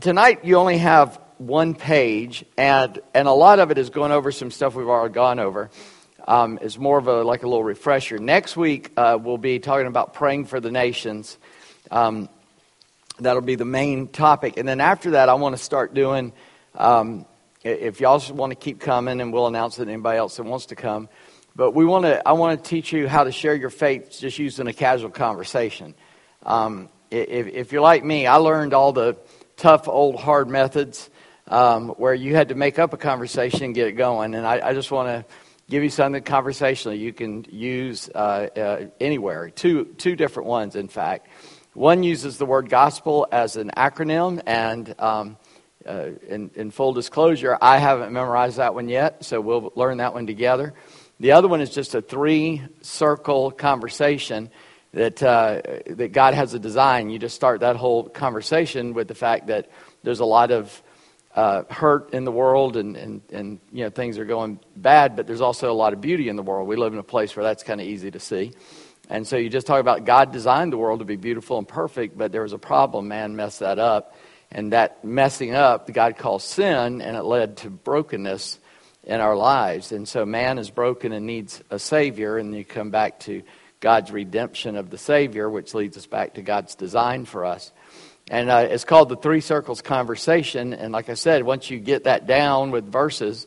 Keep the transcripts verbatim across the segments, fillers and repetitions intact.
tonight you only have one page, and and a lot of it is going over some stuff we've already gone over. Um, it's more of a like a little refresher. Next week uh, we'll be talking about praying for the nations. Um, that'll be the main topic, and then after that I want to start doing. Um, if y'all want to keep coming, and we'll announce it to anybody else that wants to come. But we want to. I want to teach you how to share your faith just using a casual conversation. Um, if, if you're like me, I learned all the tough, old, hard methods um, where you had to make up a conversation and get it going. And I, I just want to give you something conversational you can use uh, uh, anywhere. Two two different ones, in fact. One uses the word gospel as an acronym, and um, uh, in, in full disclosure, I haven't memorized that one yet, so we'll learn that one together. The other one is just a three-circle conversation that uh, that God has a design. You just start that whole conversation with the fact that there's a lot of uh, hurt in the world, and, and, and you know things are going bad, but there's also a lot of beauty in the world. We live in a place where that's kind of easy to see. And so you just talk about God designed the world to be beautiful and perfect, but there was a problem. Man messed that up, and that messing up God calls sin, and it led to brokenness in our lives. And so man is broken and needs a Savior, and you come back to God's redemption of the Savior, which leads us back to God's design for us. And uh, it's called the Three Circles Conversation, and like I said, once you get that down with verses,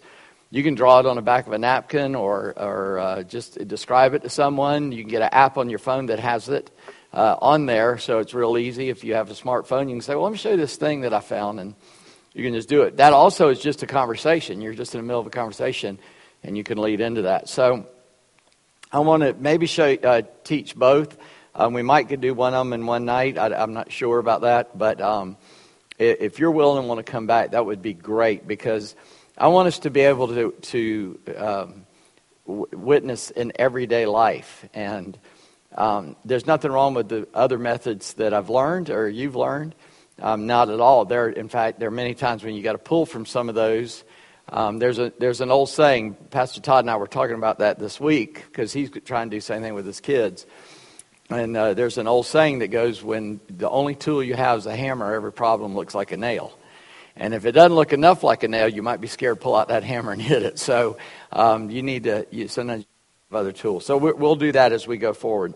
you can draw it on the back of a napkin, or, or uh, just describe it to someone. You can get an app on your phone that has it uh, on there, so it's real easy. If you have a smartphone, you can say, well, let me show you this thing that I found, and you can just do it. That also is just a conversation. You're just in the middle of a conversation, and you can lead into that. So I want to maybe show uh, teach both. Um, we might could do one of them in one night. I, I'm not sure about that. But um, if you're willing and want to come back, that would be great, because I want us to be able to, to um, w- witness in everyday life. And um, there's nothing wrong with the other methods that I've learned or you've learned. Um, not at all. There, in fact, there are many times when you got to pull from some of those. Um, there's a there's an old saying. Pastor Todd and I were talking about that this week, because he's trying to do the same thing with his kids. And uh, there's an old saying that goes, when the only tool you have is a hammer, every problem looks like a nail. And if it doesn't look enough like a nail, you might be scared to pull out that hammer and hit it. So um, you need to you, sometimes you have other tools. So we're, we'll do that as we go forward.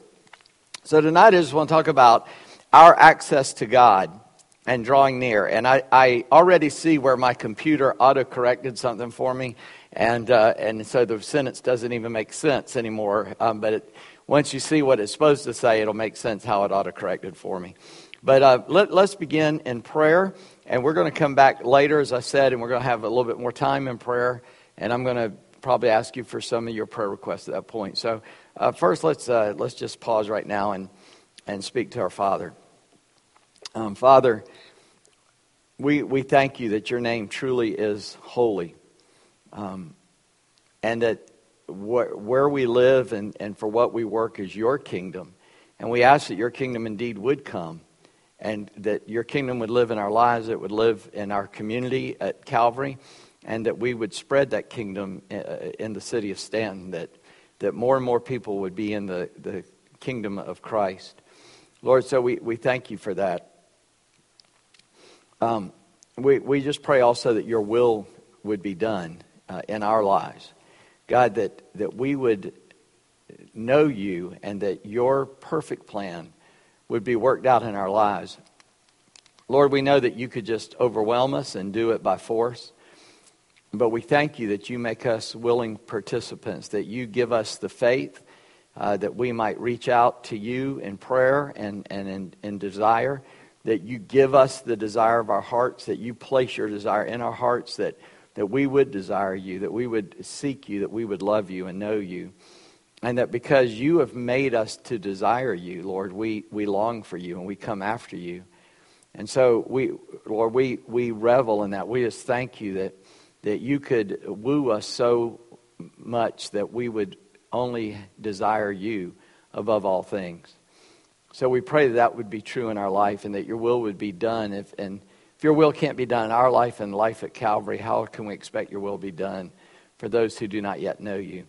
So tonight I just want to talk about our access to God and drawing near. And I, I already see where my computer auto-corrected something for me. And uh, and so the sentence doesn't even make sense anymore. Um, but it, once you see what it's supposed to say, it'll make sense how it auto-corrected for me. But uh, let, let's begin in prayer. And we're going to come back later, as I said. And we're going to have a little bit more time in prayer. And I'm going to probably ask you for some of your prayer requests at that point. So uh, first, let's uh, let's just pause right now and, and speak to our Father. Um, Father, we we thank you that your name truly is holy, um, and that wh- where we live and, and for what we work is your kingdom. And we ask that your kingdom indeed would come, and that your kingdom would live in our lives, it would live in our community at Calvary, and that we would spread that kingdom in, in the city of Stanton, that, that more and more people would be in the, the kingdom of Christ. Lord, so we, we thank you for that. Um, we, we just pray also that your will would be done uh, in our lives. God, that, that we would know you, and that your perfect plan would be worked out in our lives. Lord, we know that you could just overwhelm us and do it by force, but we thank you that you make us willing participants, that you give us the faith uh, that we might reach out to you in prayer and, and in, in desire, that you give us the desire of our hearts, that you place your desire in our hearts, that, that we would desire you, that we would seek you, that we would love you and know you. And that because you have made us to desire you, Lord, we, we long for you and we come after you. And so, we, Lord, we, we revel in that. We just thank you that, that you could woo us so much that we would only desire you above all things. So we pray that that would be true in our life, and that your will would be done. If and if your will can't be done in our life and life at Calvary, how can we expect your will be done for those who do not yet know you?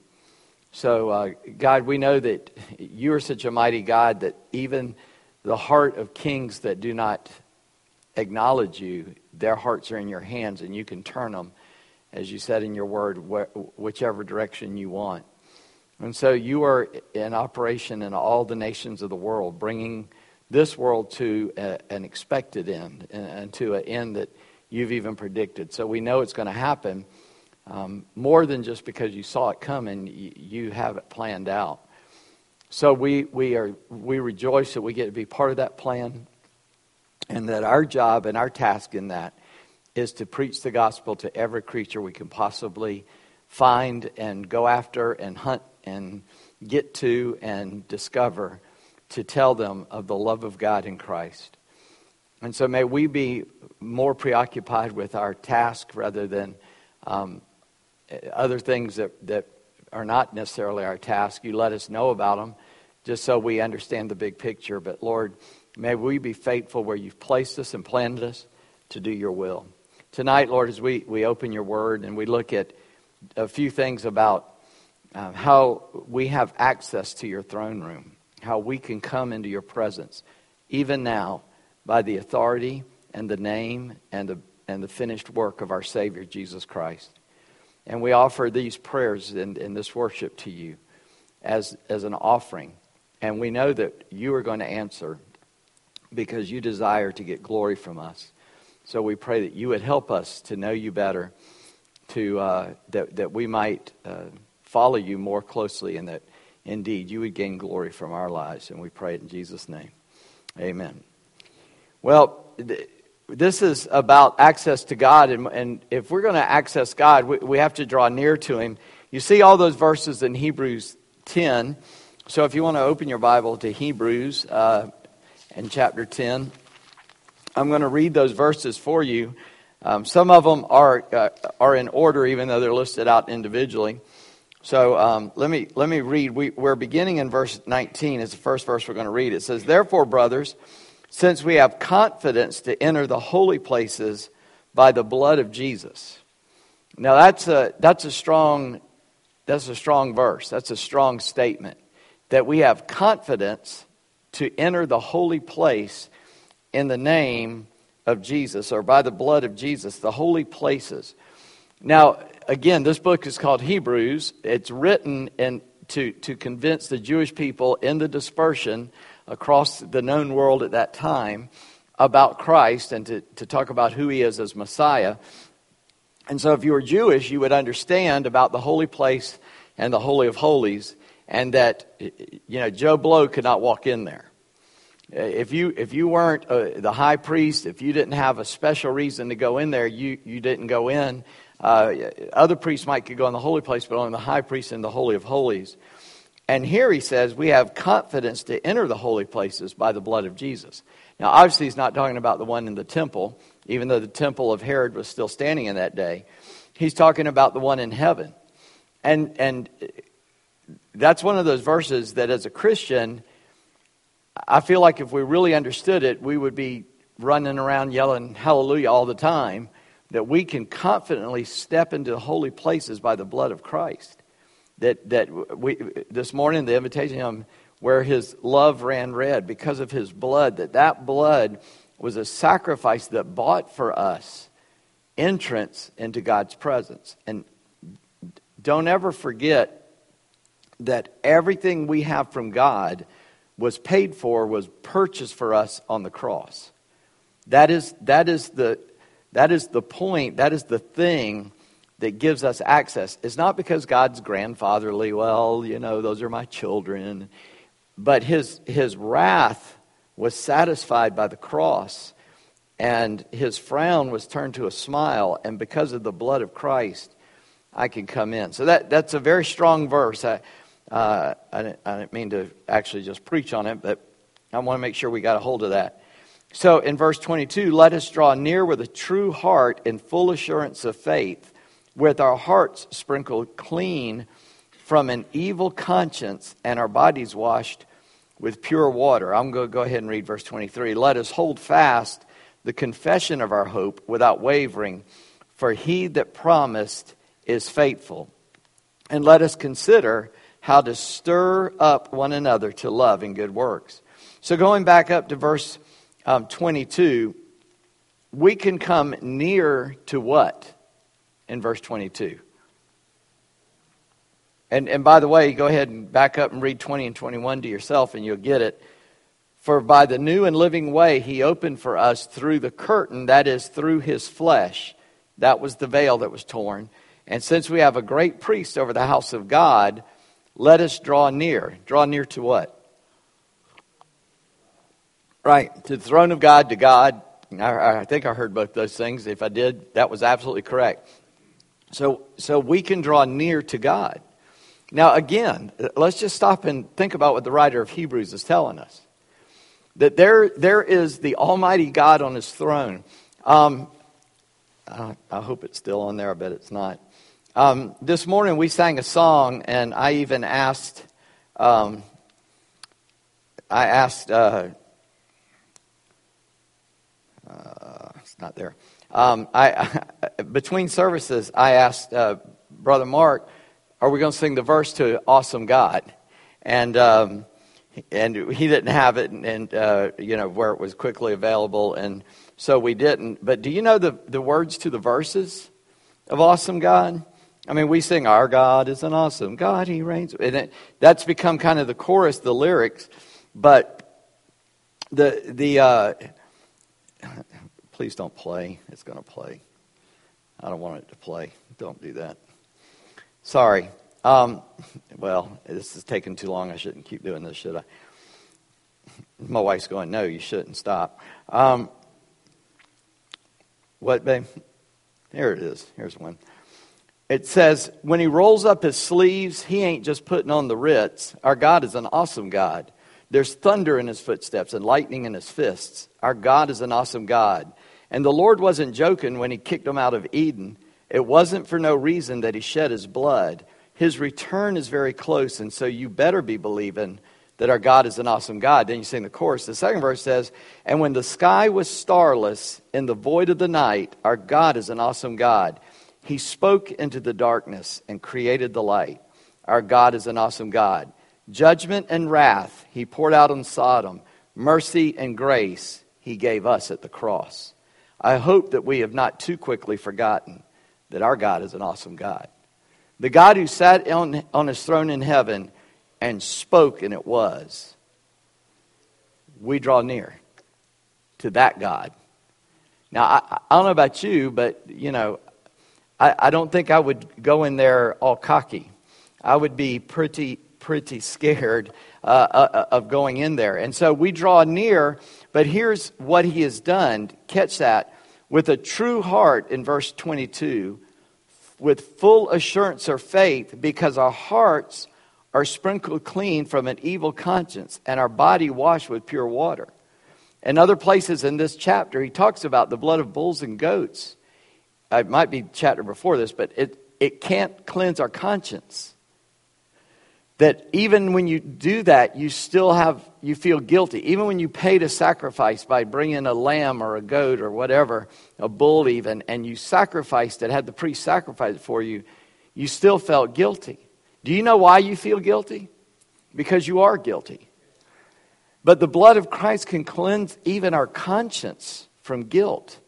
So, uh, God, we know that you are such a mighty God that even the heart of kings that do not acknowledge you, their hearts are in your hands, and you can turn them, as you said in your word, wh- whichever direction you want. And so you are in operation in all the nations of the world, bringing this world to a, an expected end, and, and to an end that you've even predicted. So we know it's going to happen, um, more than just because you saw it coming. You, you have it planned out. So we we are we rejoice that we get to be part of that plan, and that our job and our task in that is to preach the gospel to every creature we can possibly find and go after and hunt and get to and discover, to tell them of the love of God in Christ. And so may we be more preoccupied with our task rather than um, other things that, that are not necessarily our task. You let us know about them just so we understand the big picture. But Lord, may we be faithful where you've placed us and planted us to do your will. Tonight, Lord, as we, we open your word and we look at a few things about uh, how we have access to your throne room, how we can come into your presence, even now, by the authority and the name and the and the finished work of our Savior, Jesus Christ. And we offer these prayers and in, in this worship to you as, as an offering. And we know that you are going to answer because you desire to get glory from us. So we pray that you would help us to know you better, to uh, that, that we might uh, follow you more closely, and that indeed you would gain glory from our lives. And we pray it in Jesus' name. Amen. Well, th- this is about access to God, and, and if we're going to access God, we, we have to draw near to him. You see all those verses in Hebrews ten, so if you want to open your Bible to Hebrews uh, in chapter ten, I'm going to read those verses for you. Um, some of them are uh, are in order, even though they're listed out individually. So um, let me let me read. We, we're beginning in verse nineteen. Is the first verse we're going to read. It says, "Therefore, brothers, since we have confidence to enter the holy places by the blood of Jesus." Now that's a that's a strong that's a strong verse. That's a strong statement, that we have confidence to enter the holy place in the name of Jesus, or by the blood of Jesus, the holy places. Now, again, this book is called Hebrews. It's written in to to convince the Jewish people in the dispersion across the known world at that time about Christ, and to, to talk about who he is as Messiah. And so if you were Jewish, you would understand about the holy place and the Holy of Holies, and that, you know, Joe Blow could not walk in there. If you if you weren't uh, the high priest, if you didn't have a special reason to go in there, you, you didn't go in. Uh, other priests might could go in the holy place, but only the high priest in the Holy of Holies. And here he says, we have confidence to enter the holy places by the blood of Jesus. Now, obviously, he's not talking about the one in the temple, even though the temple of Herod was still standing in that day. He's talking about the one in heaven. And and that's one of those verses that, as a Christian, I feel like if we really understood it, we would be running around yelling hallelujah all the time, that we can confidently step into the holy places by the blood of Christ. That that we this morning, the invitation to him, where his love ran red because of his blood, that that blood was a sacrifice that bought for us entrance into God's presence. And don't ever forget that everything we have from God was paid for, was purchased for us on the cross. That is that is the that is the point, that is the thing that gives us access. It's not because God's grandfatherly, well, you know, those are my children. But his his wrath was satisfied by the cross, and his frown was turned to a smile, and because of the blood of Christ, I can come in. So that, that's a very strong verse. I, uh, I, didn't, I didn't mean to actually just preach on it, but I want to make sure we got a hold of that. So in verse twenty-two, let us draw near with a true heart in full assurance of faith, with our hearts sprinkled clean from an evil conscience and our bodies washed with pure water. I'm going to go ahead and read verse twenty-three. Let us hold fast the confession of our hope without wavering, for he that promised is faithful. And let us consider how to stir up one another to love and good works. So going back up to verse um, twenty-two, we can come near to what? In verse twenty-two. And and by the way, go ahead and back up and read twenty and twenty-one to yourself and you'll get it. For by the new and living way he opened for us through the curtain, that is through his flesh. That was the veil that was torn. And since we have a great priest over the house of God, let us draw near. Draw near to what? Right, to the throne of God, to God. I, I think I heard both those things. If I did, that was absolutely correct. So, so we can draw near to God. Now, again, let's just stop and think about what the writer of Hebrews is telling us. That there, there is the Almighty God on his throne. Um, I, I hope it's still on there. I bet it's not. Um, this morning we sang a song, and I even asked, um, I asked, uh, uh, it's not there. Um, I, I between services, I asked uh, Brother Mark, are we going to sing the verse to Awesome God? And um, and he didn't have it, and, and uh, you know, where it was quickly available, and so we didn't. But do you know the, the words to the verses of Awesome God? I mean, we sing, our God is an awesome God, he reigns. And it, that's become kind of the chorus, the lyrics. But the, the uh, please don't play. It's going to play. I don't want it to play. Don't do that. Sorry. Um, well, this is taking too long. I shouldn't keep doing this, should I? My wife's going, no, you shouldn't stop. Um, what, babe? Here it is. Here's one. It says, when he rolls up his sleeves, he ain't just putting on the Ritz. Our God is an awesome God. There's thunder in his footsteps and lightning in his fists. Our God is an awesome God. And the Lord wasn't joking when he kicked him out of Eden. It wasn't for no reason that he shed his blood. His return is very close, and so you better be believing that our God is an awesome God. Then you sing the chorus. The second verse says, and when the sky was starless in the void of the night, our God is an awesome God. He spoke into the darkness and created the light. Our God is an awesome God. Judgment and wrath he poured out on Sodom. Mercy and grace he gave us at the cross. I hope that we have not too quickly forgotten that our God is an awesome God. The God who sat on, on his throne in heaven and spoke, and it was. We draw near to that God. Now, I, I don't know about you, but, you know, I, I don't think I would go in there all cocky. I would be pretty, pretty scared uh, uh, of going in there. And so we draw near, but here's what he has done. Catch that. With a true heart, in verse twenty-two, with full assurance or faith, because our hearts are sprinkled clean from an evil conscience and our body washed with pure water. In other places in this chapter, he talks about the blood of bulls and goats. It might be chapter before this, but it, it can't cleanse our conscience. That even when you do that, you still have, you feel guilty. Even when you paid a sacrifice by bringing a lamb or a goat or whatever, a bull even, and you sacrificed it, had the priest sacrifice it for you, you still felt guilty. Do you know why you feel guilty? Because you are guilty. But the blood of Christ can cleanse even our conscience from guilt,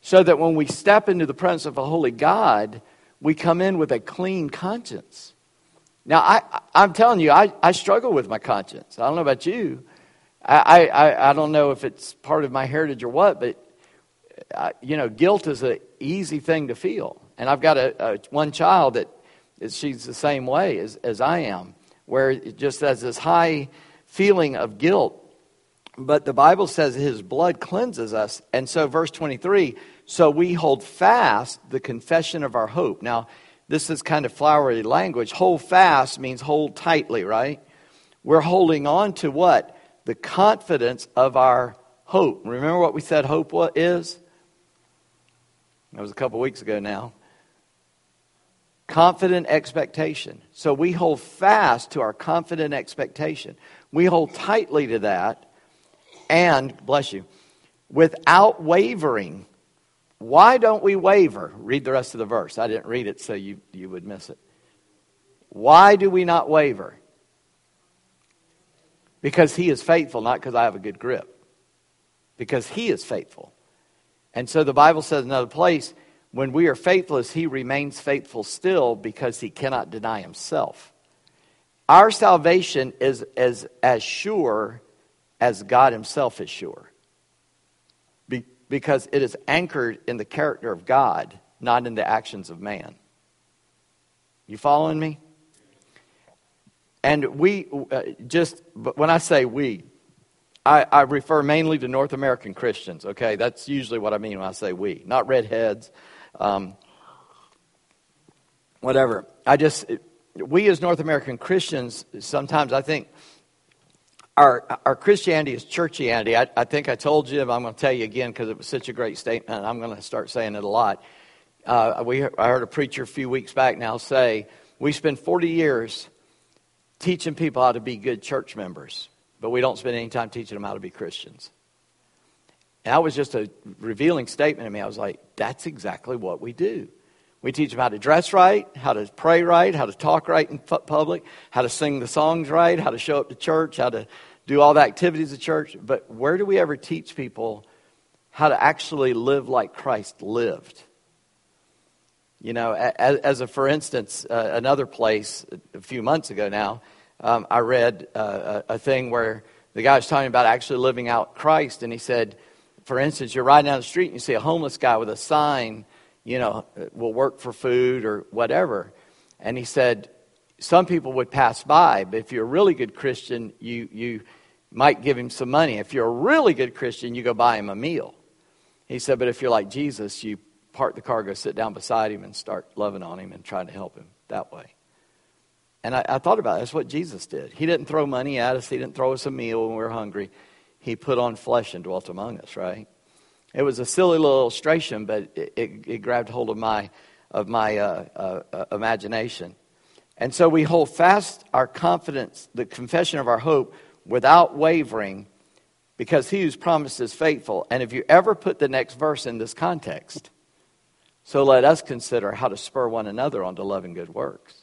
so that when we step into the presence of a holy God, we come in with a clean conscience. Now, I, I'm telling you, I, I struggle with my conscience. I don't know about you. I, I, I don't know if it's part of my heritage or what, but, I, you know, guilt is an easy thing to feel. And I've got a, a one child that is, she's the same way as, as I am, where it just has this high feeling of guilt. But the Bible says his blood cleanses us. And so verse twenty-three, so we hold fast the confession of our hope. Now, this is kind of flowery language. Hold fast means hold tightly, right? We're holding on to what? The confidence of our hope. Remember what we said hope is? That was a couple weeks ago now. Confident expectation. So we hold fast to our confident expectation. We hold tightly to that. And, bless you, without wavering. Why don't we waver? Read the rest of the verse. I didn't read it, so you, you would miss it. Why do we not waver? Because he is faithful, not because I have a good grip. Because he is faithful. And so the Bible says in another place, when we are faithless, he remains faithful still because he cannot deny himself. Our salvation is as, as sure as God himself is sure. Be, because it is anchored in the character of God, not in the actions of man. You following me? And we, uh, just, but when I say we, I, I refer mainly to North American Christians, okay? That's usually what I mean when I say we, not redheads, um, whatever. I just... It, We as North American Christians, sometimes I think our our Christianity is churchianity. I, I think I told you, but I'm going to tell you again because it was such a great statement. And I'm going to start saying it a lot. Uh, we I heard a preacher a few weeks back now say, we spend forty years teaching people how to be good church members, but we don't spend any time teaching them how to be Christians. And that was just a revealing statement to me. I was like, that's exactly what we do. We teach them how to dress right, how to pray right, how to talk right in public, how to sing the songs right, how to show up to church, how to do all the activities of church. But where do we ever teach people how to actually live like Christ lived? You know, as, as a, for instance, uh, another place a few months ago now, um, I read uh, a, a thing where the guy was talking about actually living out Christ. And he said, for instance, you're riding down the street and you see a homeless guy with a sign, you know, will work for food or whatever. And he said, some people would pass by, but if you're a really good Christian, you you might give him some money. If you're a really good Christian, you go buy him a meal. He said, but if you're like Jesus, you park the car, go sit down beside him and start loving on him and trying to help him that way. And I, I thought about it. That's what Jesus did. He didn't throw money at us. He didn't throw us a meal when we were hungry. He put on flesh and dwelt among us, right? It was a silly little illustration, but it, it, it grabbed hold of my of my uh, uh, imagination. And so we hold fast our confidence, the confession of our hope, without wavering, because he who's promised is faithful. And if you ever put the next verse in this context, so let us consider how to spur one another on to love and good works.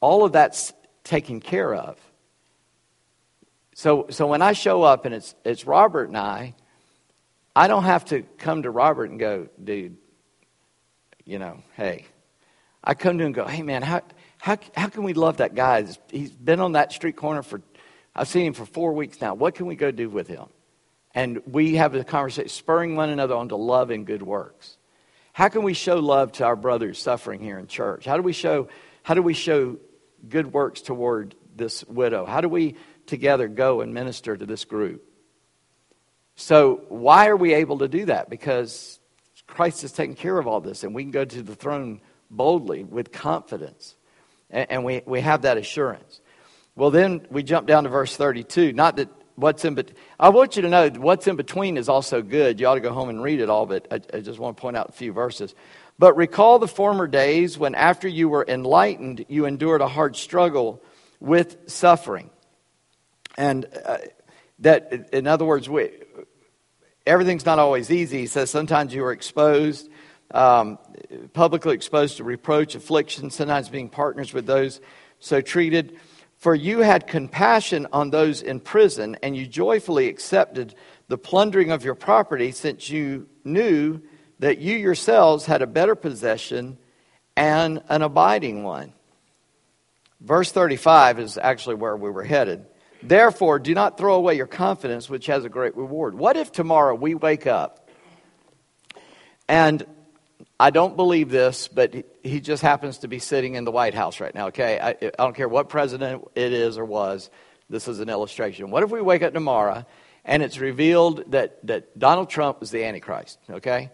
All of that's taken care of. So so when I show up and it's it's Robert and I, I don't have to come to Robert and go, dude, you know, hey. I come to him and go, hey, man, how how how can we love that guy? He's been on that street corner for, I've seen him for four weeks now. What can we go do with him? And we have a conversation, spurring one another on to love and good works. How can we show love to our brothers suffering here in church? How do we show, how do we show good works toward this widow? How do we together go and minister to this group? So why are we able to do that? Because Christ has taken care of all this, and we can go to the throne boldly with confidence, and, and we, we have that assurance. Well, then we jump down to verse thirty-two. Not that what's in, but I want you to know what's in between is also good. You ought to go home and read it all, but I, I just want to point out a few verses. But recall the former days when, after you were enlightened, you endured a hard struggle with suffering. And uh, that, in other words, we, everything's not always easy. He says sometimes you are exposed, um, publicly exposed to reproach, affliction, sometimes being partners with those so treated. For you had compassion on those in prison, and you joyfully accepted the plundering of your property, since you knew that you yourselves had a better possession and an abiding one. Verse thirty-five is actually where we were headed. Therefore, do not throw away your confidence, which has a great reward. What if tomorrow we wake up, and I don't believe this, but he just happens to be sitting in the White House right now, okay? I, I don't care what president it is or was. This is an illustration. What if we wake up tomorrow, and it's revealed that, that Donald Trump was the Antichrist, okay?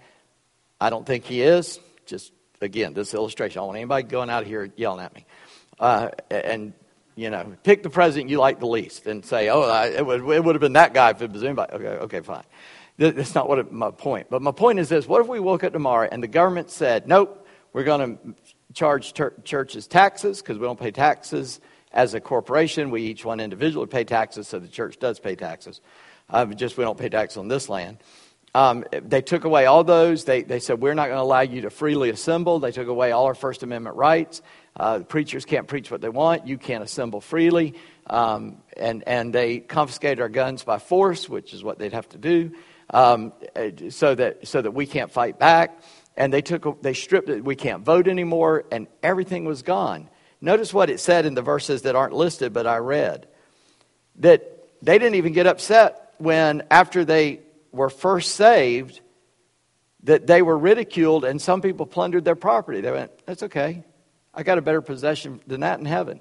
I don't think he is. Just, again, this illustration. I don't want anybody going out of here yelling at me. Uh, and... You know, pick the president you like the least and say, oh, I, it, would, it would have been that guy if it was anybody. Okay, okay, fine. That's not what it, my point. But my point is this. What if we woke up tomorrow and the government said, nope, we're going to charge ter- churches taxes because we don't pay taxes as a corporation. We each one individual pay taxes, so the church does pay taxes. Uh, just we don't pay taxes on this land. Um, they took away all those. They, they said, we're not going to allow you to freely assemble. They took away all our First Amendment rights. Uh, preachers can't preach what they want. You can't assemble freely. Um, and, and they confiscate our guns by force, which is what they'd have to do, um, so that so that we can't fight back. And they took they stripped it. We can't vote anymore, and everything was gone. Notice what it said in the verses that aren't listed, but I read that they didn't even get upset when, after they were first saved, that they were ridiculed and some people plundered their property. They went, that's okay. I got a better possession than that in heaven.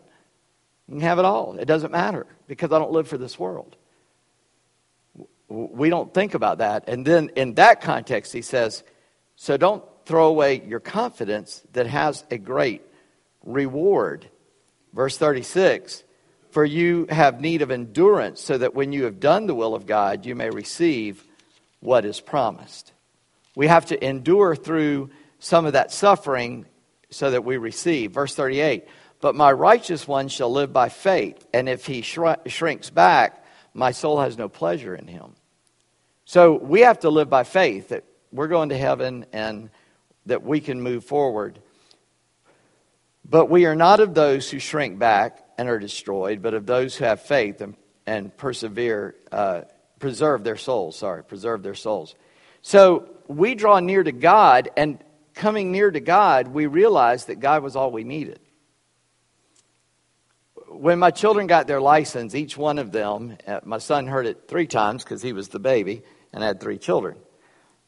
You can have it all. It doesn't matter because I don't live for this world. We don't think about that. And then in that context, he says, so don't throw away your confidence that has a great reward. Verse thirty-six, for you have need of endurance so that when you have done the will of God, you may receive what is promised. We have to endure through some of that suffering so that we receive. Verse thirty-eight, but my righteous one shall live by faith, and if he shr- shrinks back, my soul has no pleasure in him. So we have to live by faith that we're going to heaven and that we can move forward. But we are not of those who shrink back and are destroyed, but of those who have faith and, and persevere, uh, preserve their souls. Sorry, preserve their souls. So we draw near to God, and coming near to God, we realize that God was all we needed. When my children got their license, each one of them, my son heard it three times because he was the baby and had three children.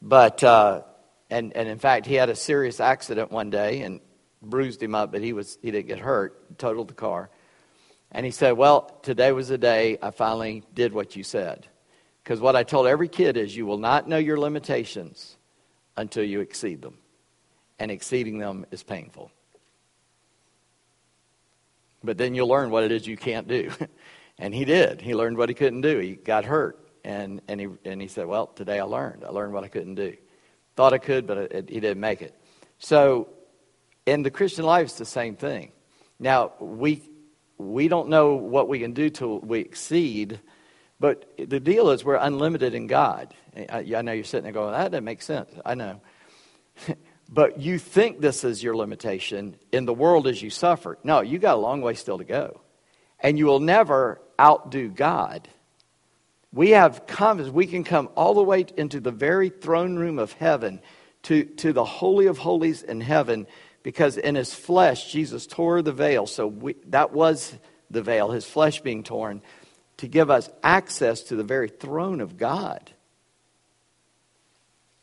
But, uh, and, and in fact, he had a serious accident one day and bruised him up, but he was he didn't get hurt, totaled the car. And he said, well, today was the day I finally did what you said. Because what I told every kid is you will not know your limitations until you exceed them. And exceeding them is painful. But then you'll learn what it is you can't do. And he did. He learned what he couldn't do. He got hurt. And and he and he said, well, today I learned. I learned what I couldn't do. Thought I could, but it, it, he didn't make it. So in the Christian life, it's the same thing. Now, we we don't know what we can do till we exceed. But the deal is we're unlimited in God. I, I know you're sitting there going, that doesn't make sense. I know. But you think this is your limitation in the world as you suffer. No, you got a long way still to go. And you will never outdo God. We have confidence. We can come all the way into the very throne room of heaven, to, to the Holy of Holies in heaven, because in his flesh, Jesus tore the veil. So we, that was the veil, his flesh being torn, to give us access to the very throne of God.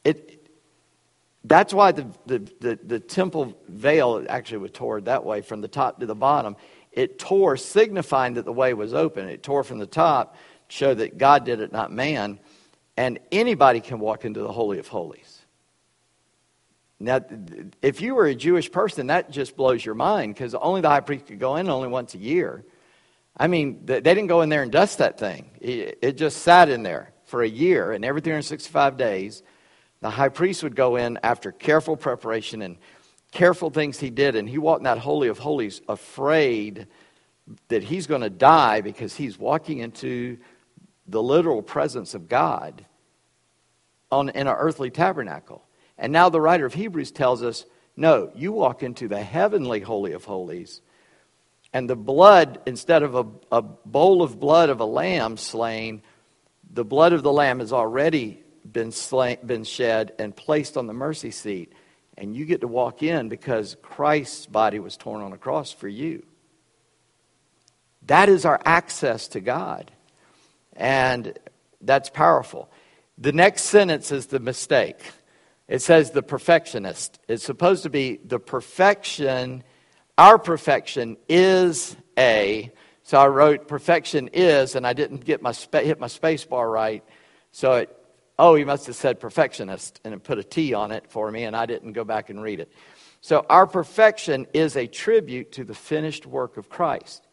It... That's why the, the, the, the temple veil actually was torn that way from the top to the bottom. It tore, signifying that the way was open. It tore from the top to show that God did it, not man. And anybody can walk into the Holy of Holies. Now, if you were a Jewish person, that just blows your mind, because only the high priest could go in only once a year. I mean, they didn't go in there and dust that thing. It just sat in there for a year, and every three hundred sixty-five days, the high priest would go in after careful preparation and careful things he did. And he walked in that Holy of Holies afraid that he's going to die, because he's walking into the literal presence of God on in an earthly tabernacle. And now the writer of Hebrews tells us, no, you walk into the heavenly Holy of Holies. And the blood, instead of a, a bowl of blood of a lamb slain, the blood of the lamb is already been slain, been shed and placed on the mercy seat, and you get to walk in because Christ's body was torn on a cross for you. That is our access to God, and that's powerful. The next sentence is the mistake. It says the perfectionist. It's supposed to be the perfection. Our perfection is a. So I wrote perfection is, and I didn't get my spa- hit my space bar right, so it. Oh, he must have said perfectionist and put a T on it for me, and I didn't go back and read it. So our perfection is a tribute to the finished work of Christ.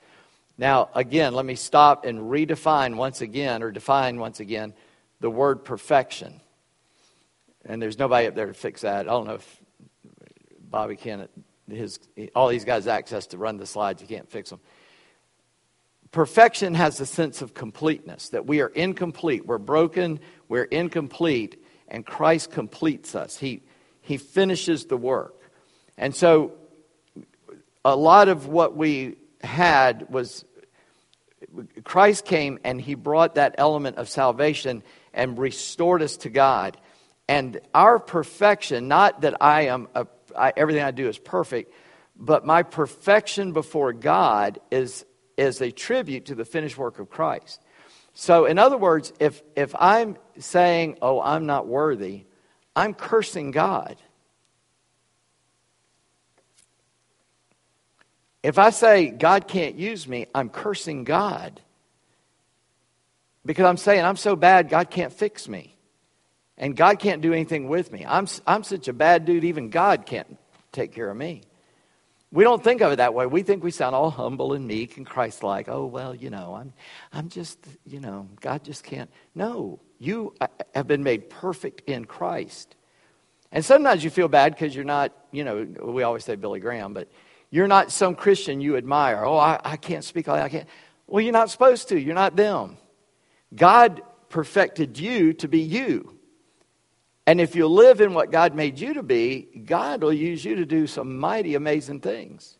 Now, again, let me stop and redefine once again, or define once again, the word perfection. And there's nobody up there to fix that. I don't know if Bobby can. His, all these guys access to run the slides. You can't fix them. Perfection has a sense of completeness, that we are incomplete. We're broken, we're incomplete, and Christ completes us. He, he finishes the work. And so a lot of what we had was Christ came and he brought that element of salvation and restored us to God. And our perfection, not that I am, a, I, everything I do is perfect, but my perfection before God is is a tribute to the finished work of Christ. So in other words, if if I'm saying, oh, I'm not worthy, I'm cursing God. If I say God can't use me, I'm cursing God. Because I'm saying I'm so bad, God can't fix me. And God can't do anything with me. I'm I'm such a bad dude, even God can't take care of me. We don't think of it that way. We think we sound all humble and meek and Christ-like. Oh, well, you know, I'm I'm just, you know, God just can't. No, you have been made perfect in Christ. And sometimes you feel bad because you're not, you know, we always say Billy Graham, but you're not some Christian you admire. Oh, I, I can't speak like that. I can't. Well, you're not supposed to. You're not them. God perfected you to be you. And if you live in what God made you to be, God will use you to do some mighty amazing things.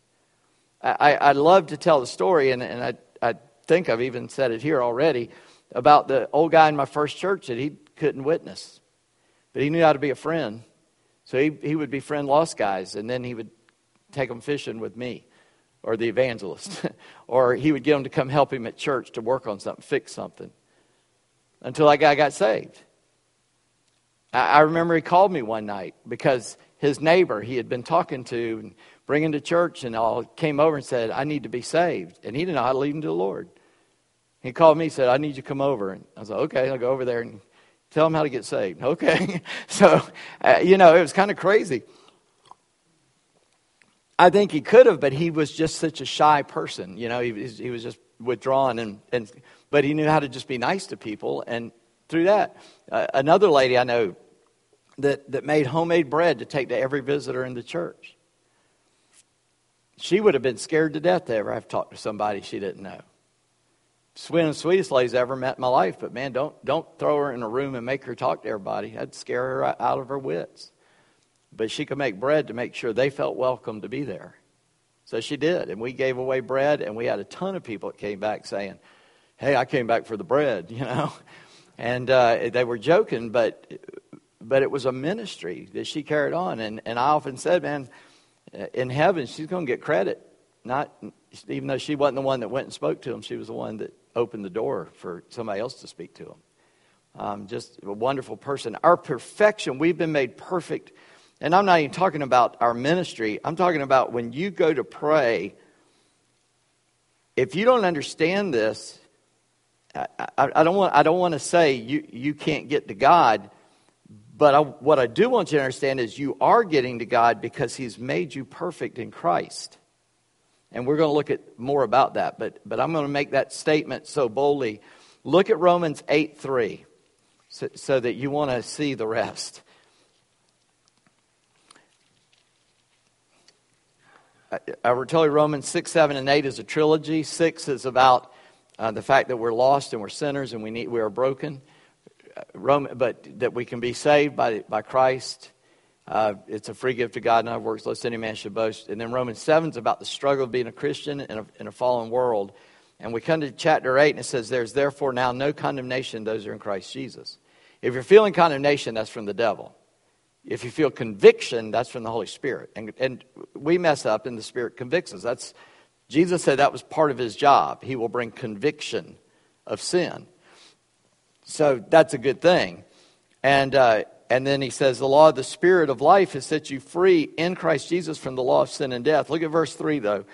I, I, I love to tell the story, and, and I, I think I've even said it here already, about the old guy in my first church that he couldn't witness. But he knew how to be a friend. So he, he would befriend lost guys, and then he would take them fishing with me or the evangelist or he would get them to come help him at church to work on something, fix something, until that guy got saved. I, I remember he called me one night because his neighbor he had been talking to and bringing to church and all came over and said, I need to be saved, and he didn't know how to lead him to the Lord. He called me and said, I need you to come over. And I was like, okay, I'll go over there and tell him how to get saved. Okay. So uh, you know, it was kind of crazy. I think he could have, but he was just such a shy person. You know, he, he was just withdrawn, and, and but he knew how to just be nice to people. And through that, uh, another lady I know that, that made homemade bread to take to every visitor in the church. She would have been scared to death to ever have talked to somebody she didn't know. It's one of the sweetest ladies I ever met in my life, but man, don't don't throw her in a room and make her talk to everybody. That'd scare her out of her wits. But she could make bread to make sure they felt welcome to be there. So she did. And we gave away bread, and we had a ton of people that came back saying, hey, I came back for the bread, you know. And uh, they were joking, but but it was a ministry that she carried on. And, and I often said, man, in heaven, she's going to get credit. Not even though she wasn't the one that went and spoke to him, she was the one that opened the door for somebody else to speak to him. Um, just a wonderful person. Our perfection, we've been made perfect. And I'm not even talking about our ministry. I'm talking about when you go to pray. If you don't understand this, I, I, I don't want. I don't want to say you, you can't get to God. But I, what I do want you to understand is you are getting to God because He's made you perfect in Christ. And we're going to look at more about that. But but I'm going to make that statement so boldly. Look at Romans eight three, so, so that you want to see the rest. I would tell you Romans six, seven, and eight is a trilogy. six is about uh, the fact that we're lost and we're sinners and we need we are broken. Uh, Roman, but that we can be saved by by Christ. Uh, it's a free gift of God, not of works, lest any man should boast. And then Romans seven is about the struggle of being a Christian in a, in a fallen world. And we come to chapter eight, and it says, there's therefore now no condemnation to those who are in Christ Jesus. If you're feeling condemnation, that's from the devil. If you feel conviction, that's from the Holy Spirit. And and we mess up and the Spirit convicts us. That's Jesus said that was part of his job. He will bring conviction of sin. So that's a good thing. And uh, and then he says, the law of the Spirit of life has set you free in Christ Jesus from the law of sin and death. Look at verse three, though.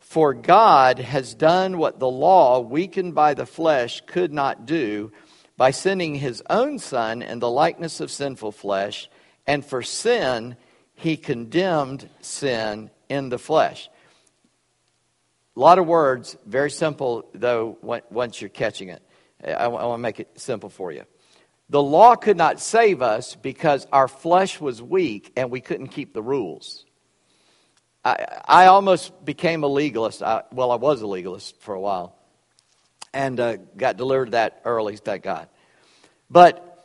For God has done what the law, weakened by the flesh, could not do by sending his own Son in the likeness of sinful flesh. And for sin, he condemned sin in the flesh. A lot of words, very simple, though, once you're catching it. I want to make it simple for you. The law could not save us because our flesh was weak and we couldn't keep the rules. I, I almost became a legalist. I, well, I was a legalist for a while. And uh, got delivered that early, thank God. But,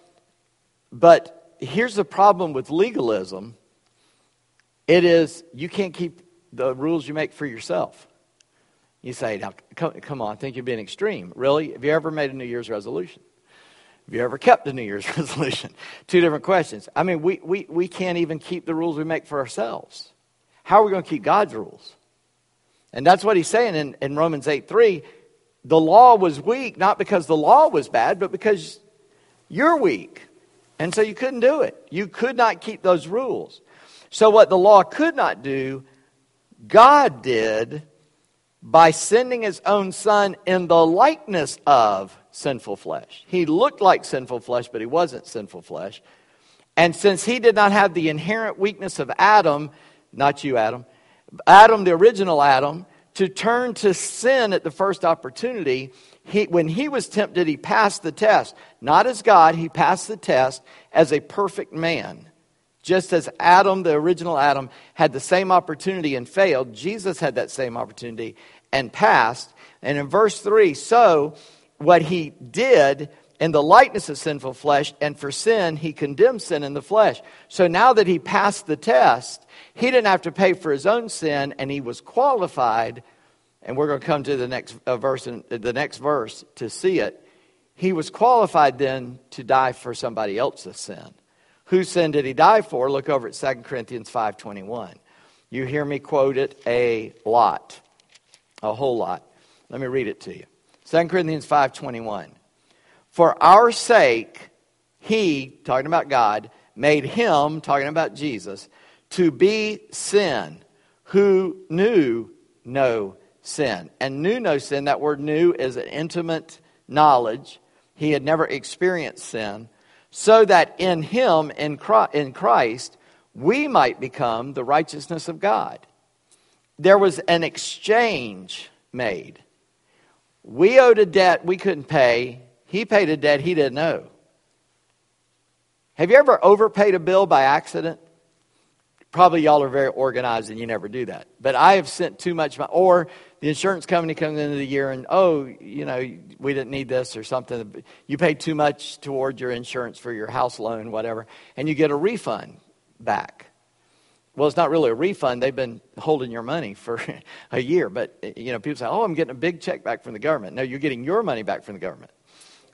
but... Here's the problem with legalism. It is you can't keep the rules you make for yourself. You say, now, come, come on, I think you're being extreme. Really? Have you ever made a New Year's resolution? Have you ever kept a New Year's resolution? Two different questions. I mean, we, we, we can't even keep the rules we make for ourselves. How are we going to keep God's rules? And that's what he's saying in, in Romans eight three. The law was weak, not because the law was bad, but because you're weak. And so you couldn't do it. You could not keep those rules. So what the law could not do, God did by sending his own son in the likeness of sinful flesh. He looked like sinful flesh, but he wasn't sinful flesh. And since he did not have the inherent weakness of Adam, not you, Adam, Adam, the original Adam, to turn to sin at the first opportunity, he, when he was tempted, he passed the test. Not as God, he passed the test as a perfect man. Just as Adam, the original Adam, had the same opportunity and failed, Jesus had that same opportunity and passed. And in verse three, so what he did in the likeness of sinful flesh, and for sin, he condemned sin in the flesh. So now that he passed the test, he didn't have to pay for his own sin, and he was qualified. And we're going to come to the next uh, verse, in, the next verse to see it. He was qualified then to die for somebody else's sin. Whose sin did he die for? Look over at Second Corinthians five twenty-one. You hear me quote it a lot, a whole lot. Let me read it to you. Second Corinthians five twenty-one. For our sake, he, talking about God, made him, talking about Jesus, to be sin, who knew no sin. And knew no sin, that word knew is an intimate knowledge. He had never experienced sin. So that in him, in Christ, we might become the righteousness of God. There was an exchange made. We owed a debt we couldn't pay. He paid a debt he didn't owe. Have you ever overpaid a bill by accident? Probably y'all are very organized and you never do that. But I have sent too much money. Or the insurance company comes into the year and, oh, you know, we didn't need this or something. You paid too much toward your insurance for your house loan, whatever. And you get a refund back. Well, it's not really a refund. They've been holding your money for a year. But, you know, people say, oh, I'm getting a big check back from the government. No, you're getting your money back from the government.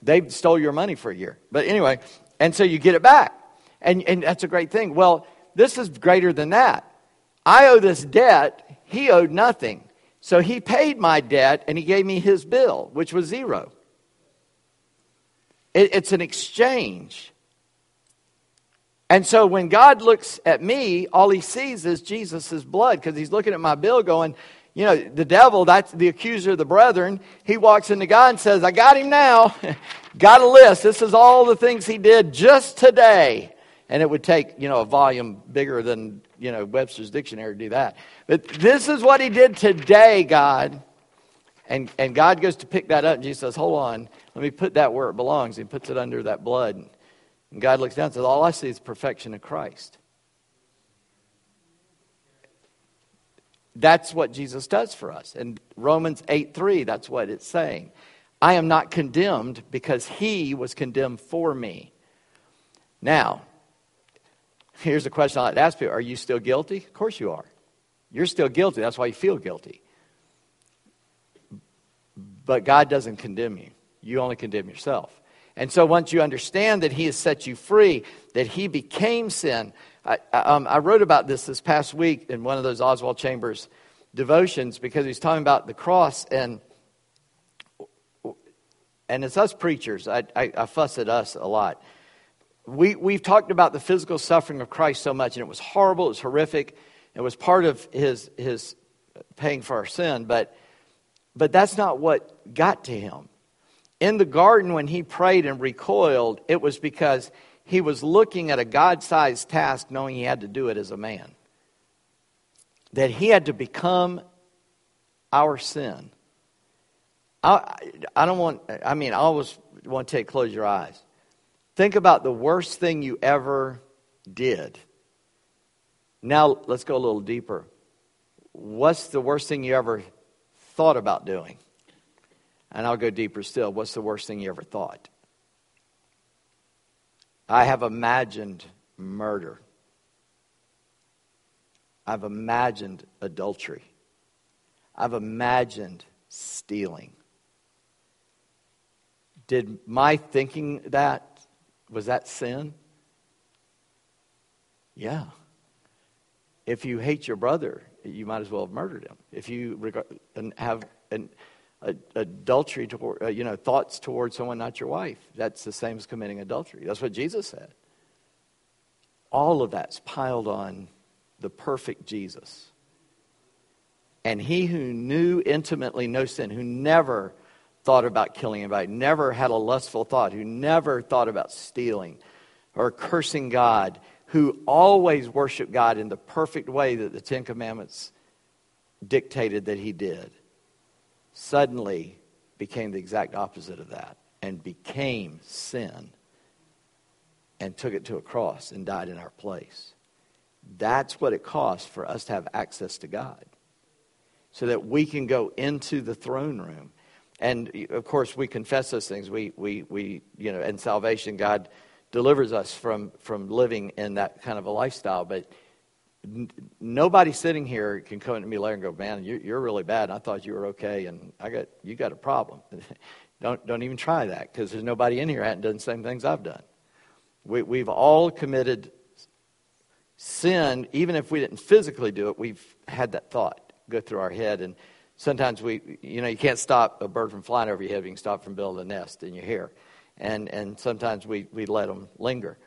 They stole your money for a year. But anyway, and so you get it back. And, and that's a great thing. Well, this is greater than that. I owe this debt. He owed nothing. So he paid my debt and he gave me his bill, which was zero. It, it's an exchange. And so when God looks at me, all he sees is Jesus' blood, because he's looking at my bill going, you know, the devil, that's the accuser of the brethren. He walks into God and says, I got him now. Got a list. This is all the things he did just today. And it would take, you know, a volume bigger than, you know, Webster's dictionary to do that. But this is what he did today, God. And and God goes to pick that up. And Jesus says, hold on. Let me put that where it belongs. He puts it under that blood. And God looks down and says, all I see is perfection of Christ. That's what Jesus does for us. And Romans eight three, that's what it's saying. I am not condemned because he was condemned for me. Now, here's a question I like to ask people. Are you still guilty? Of course you are. You're still guilty. That's why you feel guilty. But God doesn't condemn you. You only condemn yourself. And so once you understand that he has set you free, that he became sin. I, um, I wrote about this this past week in one of those Oswald Chambers devotions, because he's talking about the cross. And and it's us preachers. I, I, I fuss at us a lot. We, we've talked about the physical suffering of Christ so much, and it was horrible, it was horrific, it was part of his his paying for our sin, but but that's not what got to him. In the garden, when he prayed and recoiled, it was because he was looking at a God-sized task, knowing he had to do it as a man. That he had to become our sin. I, I don't want, I mean, I always want to take, close your eyes. Think about the worst thing you ever did. Now, let's go a little deeper. What's the worst thing you ever thought about doing? And I'll go deeper still. What's the worst thing you ever thought? I have imagined murder. I've imagined adultery. I've imagined stealing. Did my thinking that, was that sin? Yeah. If you hate your brother, you might as well have murdered him. If you regard, and have an a, adultery, toward, uh, you know, thoughts towards someone not your wife, that's the same as committing adultery. That's what Jesus said. All of that's piled on the perfect Jesus. And he who knew intimately no sin, who never thought about killing anybody, never had a lustful thought, who never thought about stealing or cursing God, who always worshiped God in the perfect way that the Ten Commandments dictated that he did, suddenly became the exact opposite of that and became sin and took it to a cross and died in our place. That's what it costs for us to have access to God, so that we can go into the throne room. And, of course, we confess those things. We, we, we, you know, in salvation, God delivers us from, from living in that kind of a lifestyle. But n- nobody sitting here can come to me later and go, man, you, you're really bad. And I thought you were okay, and I got you got a problem. don't don't even try that, because there's nobody in here that hasn't done the same things I've done. We, we've all committed sin. Even if we didn't physically do it, we've had that thought go through our head. And sometimes we, you know, you can't stop a bird from flying over your head, but you can stop from building a nest in your hair. And and sometimes we, we let them linger.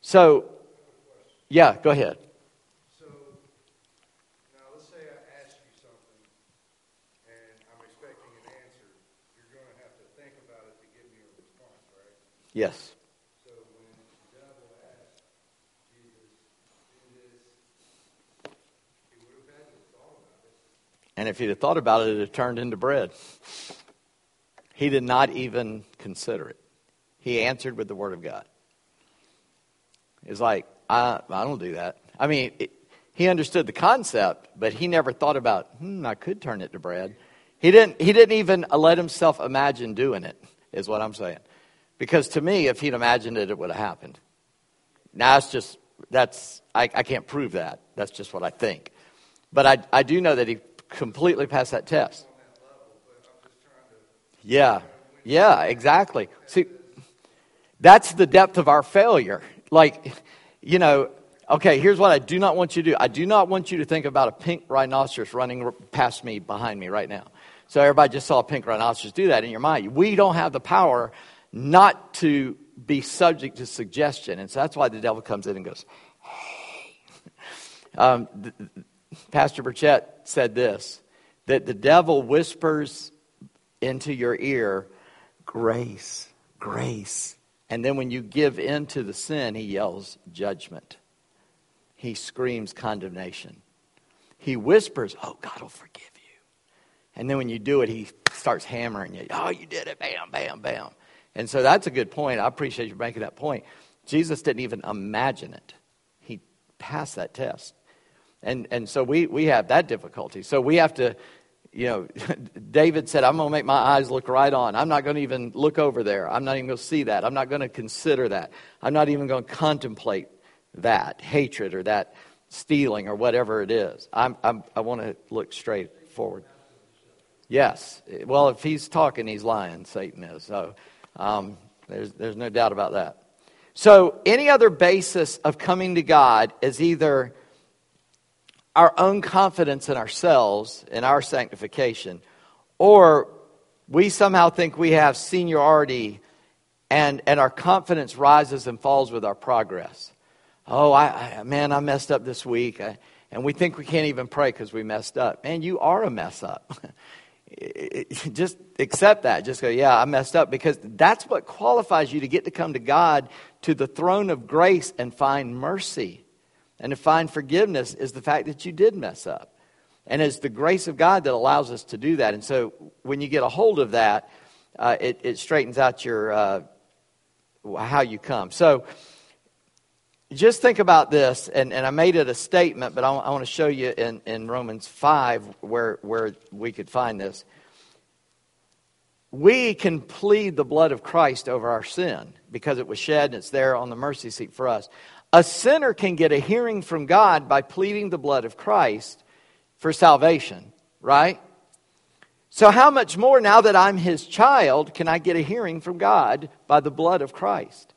So, yeah, go ahead. So, now let's say I ask you something, and I'm expecting an answer. You're going to have to think about it to give me a response, right? Yes. And if he'd have thought about it, it would have turned into bread. He did not even consider it. He answered with the Word of God. It's like, I I don't do that. I mean, it, he understood the concept, but he never thought about, hmm, I could turn it to bread. He didn't, he didn't even let himself imagine doing it, is what I'm saying. Because to me, if he'd imagined it, it would have happened. Now, it's just, that's, I, I can't prove that. That's just what I think. But I I do know that he completely pass that test. Yeah, yeah, exactly. See, that's the depth of our failure. Like, you know, okay, here's what I do not want you to do. I do not want you to think about a pink rhinoceros running past me, behind me right now. So everybody just saw a pink rhinoceros do that in your mind. We don't have the power not to be subject to suggestion. And so that's why the devil comes in and goes, hey. Um, th- Pastor Burchett said this, that the devil whispers into your ear, grace, grace. And then when you give in to the sin, he yells judgment. He screams condemnation. He whispers, oh, God will forgive you. And then when you do it, he starts hammering you. Oh, you did it, bam, bam, bam. And so that's a good point. I appreciate you making that point. Jesus didn't even imagine it. He passed that test. And and so we, we have that difficulty. So we have to, you know, David said, I'm going to make my eyes look right on. I'm not going to even look over there. I'm not even going to see that. I'm not going to consider that. I'm not even going to contemplate that hatred or that stealing or whatever it is. I'm, I'm, I want to look straight forward. Yes. Well, if he's talking, he's lying, Satan is. So um, there's there's no doubt about that. So any other basis of coming to God is either our own confidence in ourselves, in our sanctification, or we somehow think we have seniority, and, and our confidence rises and falls with our progress. Oh, I, I man, I messed up this week, I, and we think we can't even pray because we messed up. Man, you are a mess up. Just accept that. Just go, yeah, I messed up, because that's what qualifies you to get to come to God, to the throne of grace, and find mercy. And to find forgiveness is the fact that you did mess up. And it's the grace of God that allows us to do that. And so when you get a hold of that, uh, it, it straightens out your uh, how you come. So just think about this. And, and I made it a statement, but I, I want to show you in, in Romans five where, where we could find this. We can plead the blood of Christ over our sin because it was shed and it's there on the mercy seat for us. A sinner can get a hearing from God by pleading the blood of Christ for salvation, right? So how much more now that I'm his child can I get a hearing from God by the blood of Christ?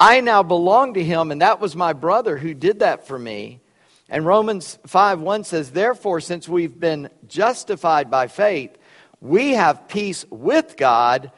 I now belong to him, and that was my brother who did that for me. And Romans five one says, therefore, since we've been justified by faith, we have peace with God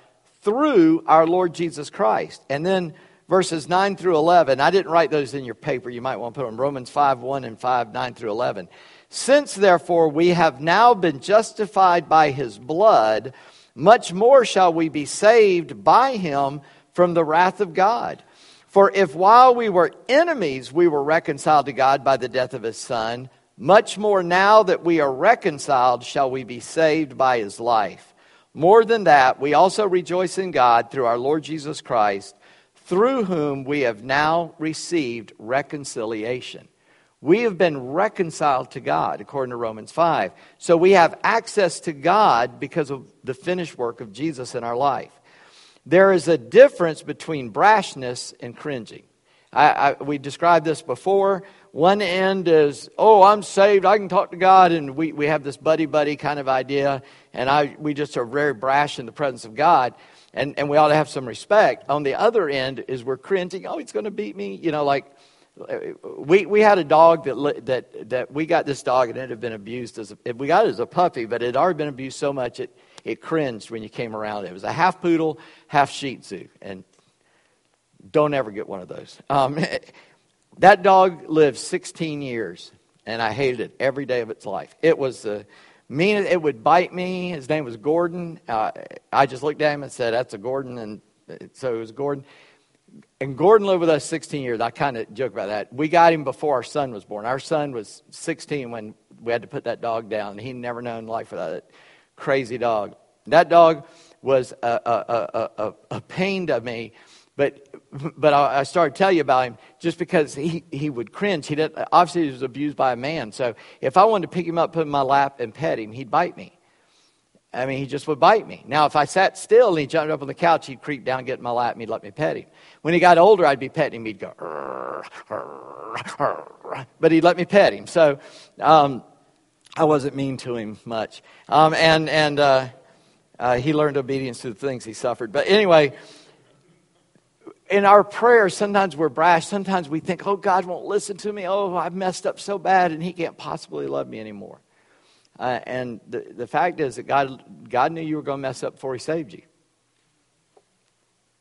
through our Lord Jesus Christ. And then verses nine through eleven, I didn't write those in your paper. You might want to put them, Romans five one and five nine through eleven. Since, therefore, we have now been justified by his blood, much more shall we be saved by him from the wrath of God. For if while we were enemies, we were reconciled to God by the death of his Son, much more now that we are reconciled, shall we be saved by his life. More than that, we also rejoice in God through our Lord Jesus Christ, through whom we have now received reconciliation. We have been reconciled to God, according to Romans five. So we have access to God because of the finished work of Jesus in our life. There is a difference between brashness and cringing. I, I, we described this before. One end is, oh, I'm saved, I can talk to God, and we, we have this buddy-buddy kind of idea, and I we just are very brash in the presence of God, and, and we ought to have some respect. On the other end is we're cringing, oh, he's going to beat me. You know, like, we we had a dog that, that, that we got this dog, and it had been abused. as a, We got it as a puppy, but it had already been abused so much it It cringed when you came around. It was a half poodle, half shih tzu. And don't ever get one of those. Um, that dog lived sixteen years, and I hated it every day of its life. It was uh, mean. It would bite me. His name was Gordon. Uh, I just looked at him and said, that's a Gordon. And so it was Gordon. And Gordon lived with us sixteen years. I kind of joke about that. We got him before our son was born. Our son was sixteen when we had to put that dog down. He'd never known life without it. Crazy dog. That dog was a, a, a, a, a pain to me, but but I, I started to tell you about him just because he, he would cringe. He didn't, obviously, he was abused by a man, so if I wanted to pick him up, put him in my lap, and pet him, he'd bite me. I mean, he just would bite me. Now, if I sat still and he jumped up on the couch, he'd creep down, get in my lap, and he'd let me pet him. When he got older, I'd be petting him. He'd go, rrr, rrr, rrr, but he'd let me pet him. So, um I wasn't mean to him much. Um, and and uh, uh, he learned obedience to the things he suffered. But anyway, in our prayers, sometimes we're brash. Sometimes we think, oh, God won't listen to me. Oh, I've messed up so bad, and he can't possibly love me anymore. Uh, and the, the fact is that God, God knew you were going to mess up before he saved you.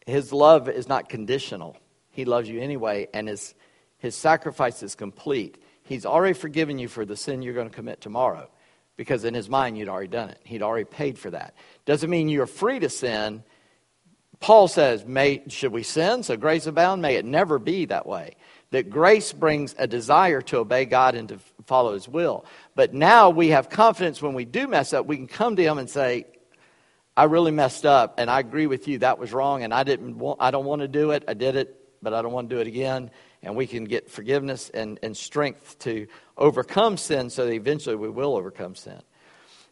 His love is not conditional. He loves you anyway, and his his sacrifice is complete. He's already forgiven you for the sin you're going to commit tomorrow, because in his mind, you'd already done it. He'd already paid for that. Doesn't mean you're free to sin. Paul says, may, should we sin so grace abound? May it never be that way. That grace brings a desire to obey God and to follow his will. But now we have confidence when we do mess up, we can come to him and say, I really messed up, and I agree with you. That was wrong, and I didn't want, I don't want to do it. I did it, but I don't want to do it again. And we can get forgiveness and, and strength to overcome sin, so that eventually we will overcome sin.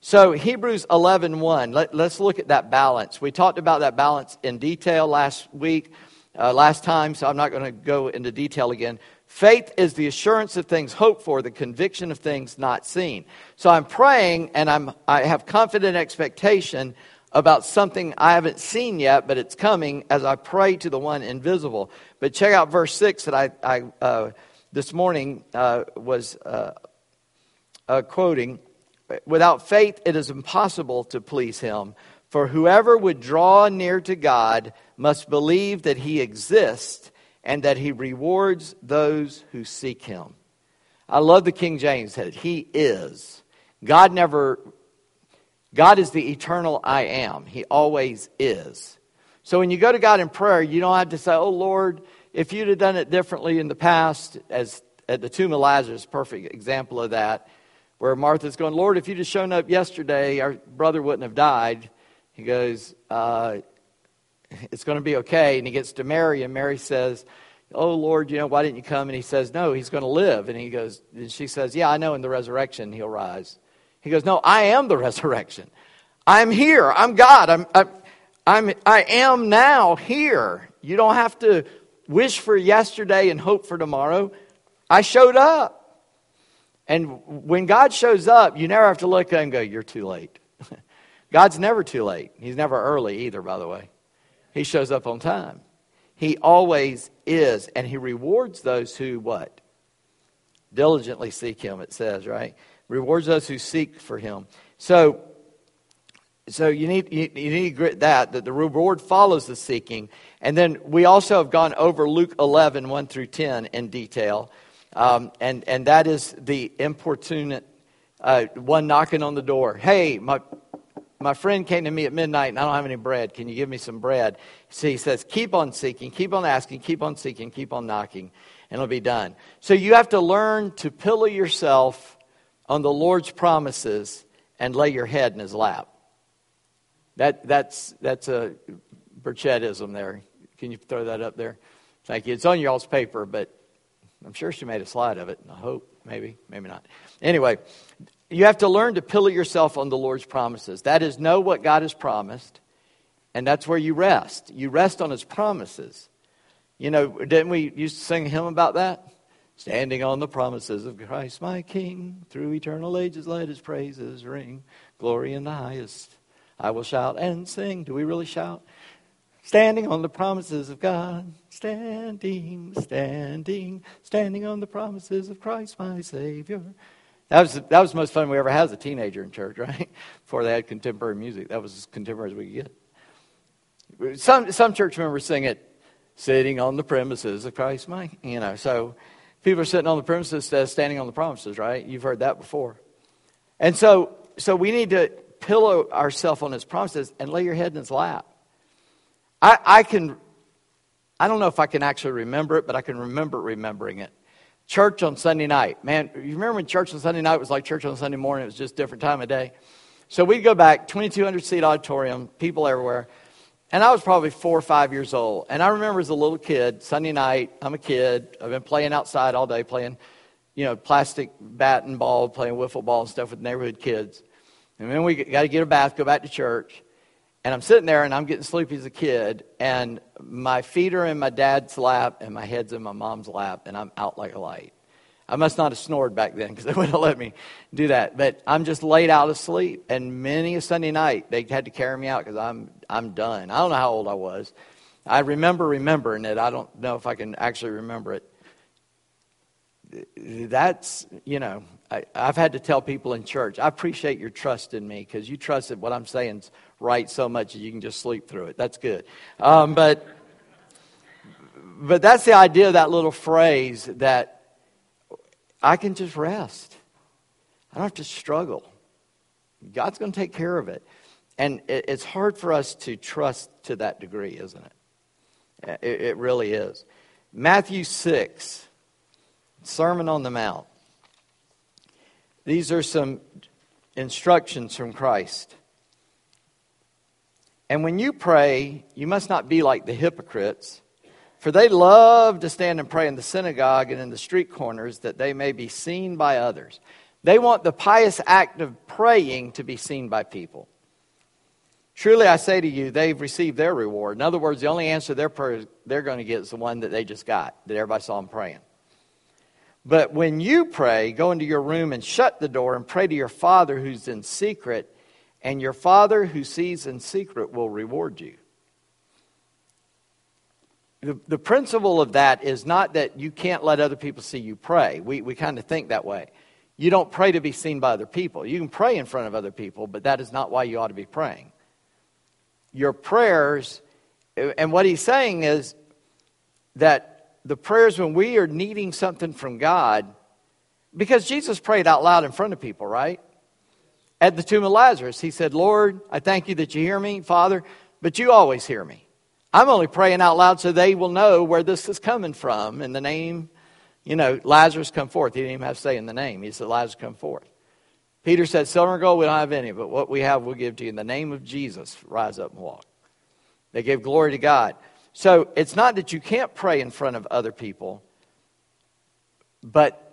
So Hebrews eleven one, let, let's look at that balance. We talked about that balance in detail last week, uh, last time, so I'm not going to go into detail again. Faith is the assurance of things hoped for, the conviction of things not seen. So I'm praying, and I'm I have confident expectation about something I haven't seen yet, but it's coming as I pray to the one invisible. But check out verse six that I, I uh, this morning uh, was uh, uh, quoting. Without faith, it is impossible to please him. For whoever would draw near to God must believe that he exists and that he rewards those who seek him. I love the King James said, he is. God never... God is the eternal I am. He always is. So when you go to God in prayer, you don't have to say, oh, Lord, if you'd have done it differently in the past, as at the tomb of Lazarus, perfect example of that, where Martha's going, Lord, if you'd have shown up yesterday, our brother wouldn't have died. He goes, uh, it's going to be okay. And he gets to Mary, and Mary says, oh, Lord, you know, why didn't you come? And he says, no, he's going to live. And he goes, and she says, yeah, I know, in the resurrection he'll rise. He goes, no, I am the resurrection. I'm here. I'm God. I'm, I'm, I'm, I am now here. You don't have to wish for yesterday and hope for tomorrow. I showed up. And when God shows up, you never have to look at him and go, you're too late. God's never too late. He's never early either, by the way. He shows up on time. He always is. And he rewards those who what? Diligently seek him, it says, right? Rewards those who seek for him. So, so you need you, you need that, that the reward follows the seeking. And then we also have gone over Luke eleven, one through ten in detail. Um, and, and that is the importunate uh, one knocking on the door. Hey, my my friend came to me at midnight and I don't have any bread. Can you give me some bread? So he says, keep on seeking, keep on asking, keep on seeking, keep on knocking, and it'll be done. So you have to learn to pillow yourself on the Lord's promises and lay your head in his lap. That that's that's a Burchettism there. Can you throw that up there? Thank you. It's on y'all's paper, but I'm sure she made a slide of it. I hope. Maybe. Maybe not. Anyway, you have to learn to pillow yourself on the Lord's promises. That is, know what God has promised. And that's where you rest. You rest on his promises. You know, didn't we used to sing a hymn about that? Standing on the promises of Christ my King. Through eternal ages let his praises ring. Glory in the highest. I will shout and sing. Do we really shout? Standing on the promises of God, standing, standing, standing on the promises of Christ, my Savior. That was that was the most fun we ever had as a teenager in church, right? Before they had contemporary music, that was as contemporary as we could get. Some some church members sing it, sitting on the premises of Christ, my, you know. So people are sitting on the premises, uh, standing on the promises, right? You've heard that before. And so so we need to pillow ourselves on his promises and lay your head in his lap. I, I can, I don't know if I can actually remember it, but I can remember remembering it. Church on Sunday night. Man, you remember when church on Sunday night was like church on Sunday morning? It was just a different time of day. So we'd go back, twenty-two hundred seat auditorium, people everywhere. And I was probably four or five years old. And I remember as a little kid, Sunday night, I'm a kid. I've been playing outside all day, playing, you know, plastic bat and ball, playing wiffle ball and stuff with neighborhood kids. And then we got to get a bath, go back to church. And I'm sitting there, and I'm getting sleepy as a kid, and my feet are in my dad's lap, and my head's in my mom's lap, and I'm out like a light. I must not have snored back then, because they wouldn't have let me do that. But I'm just laid out asleep, and many a Sunday night, they had to carry me out, because I'm I'm done. I don't know how old I was. I remember remembering it. I don't know if I can actually remember it. That's, you know, I, I've had to tell people in church, I appreciate your trust in me, because you trusted what I'm saying's right so much that you can just sleep through it. That's good. Um, but but that's the idea of that little phrase, that I can just rest. I don't have to struggle. God's going to take care of it. And it, it's hard for us to trust to that degree, isn't it? It, it really is. Matthew six, Sermon on the Mount. These are some instructions from Christ. And when you pray, you must not be like the hypocrites, for they love to stand and pray in the synagogue and in the street corners, that they may be seen by others. They want the pious act of praying to be seen by people. Truly, I say to you, they've received their reward. In other words, the only answer their prayer they're going to get is the one that they just got, that everybody saw them praying. But when you pray, go into your room and shut the door and pray to your Father who's in secret, and your Father who sees in secret will reward you. The, the principle of that is not that you can't let other people see you pray. We, we kind of think that way. You don't pray to be seen by other people. You can pray in front of other people, but that is not why you ought to be praying. Your prayers, and what he's saying is that the prayers when we are needing something from God, because Jesus prayed out loud in front of people, right? At the tomb of Lazarus, he said, Lord, I thank you that you hear me, Father, but you always hear me. I'm only praying out loud so they will know where this is coming from. In the name, you know, Lazarus come forth. He didn't even have to say in the name. He said, Lazarus come forth. Peter said, silver and gold we don't have any, but what we have we'll give to you. In the name of Jesus, rise up and walk. They gave glory to God. So it's not that you can't pray in front of other people, but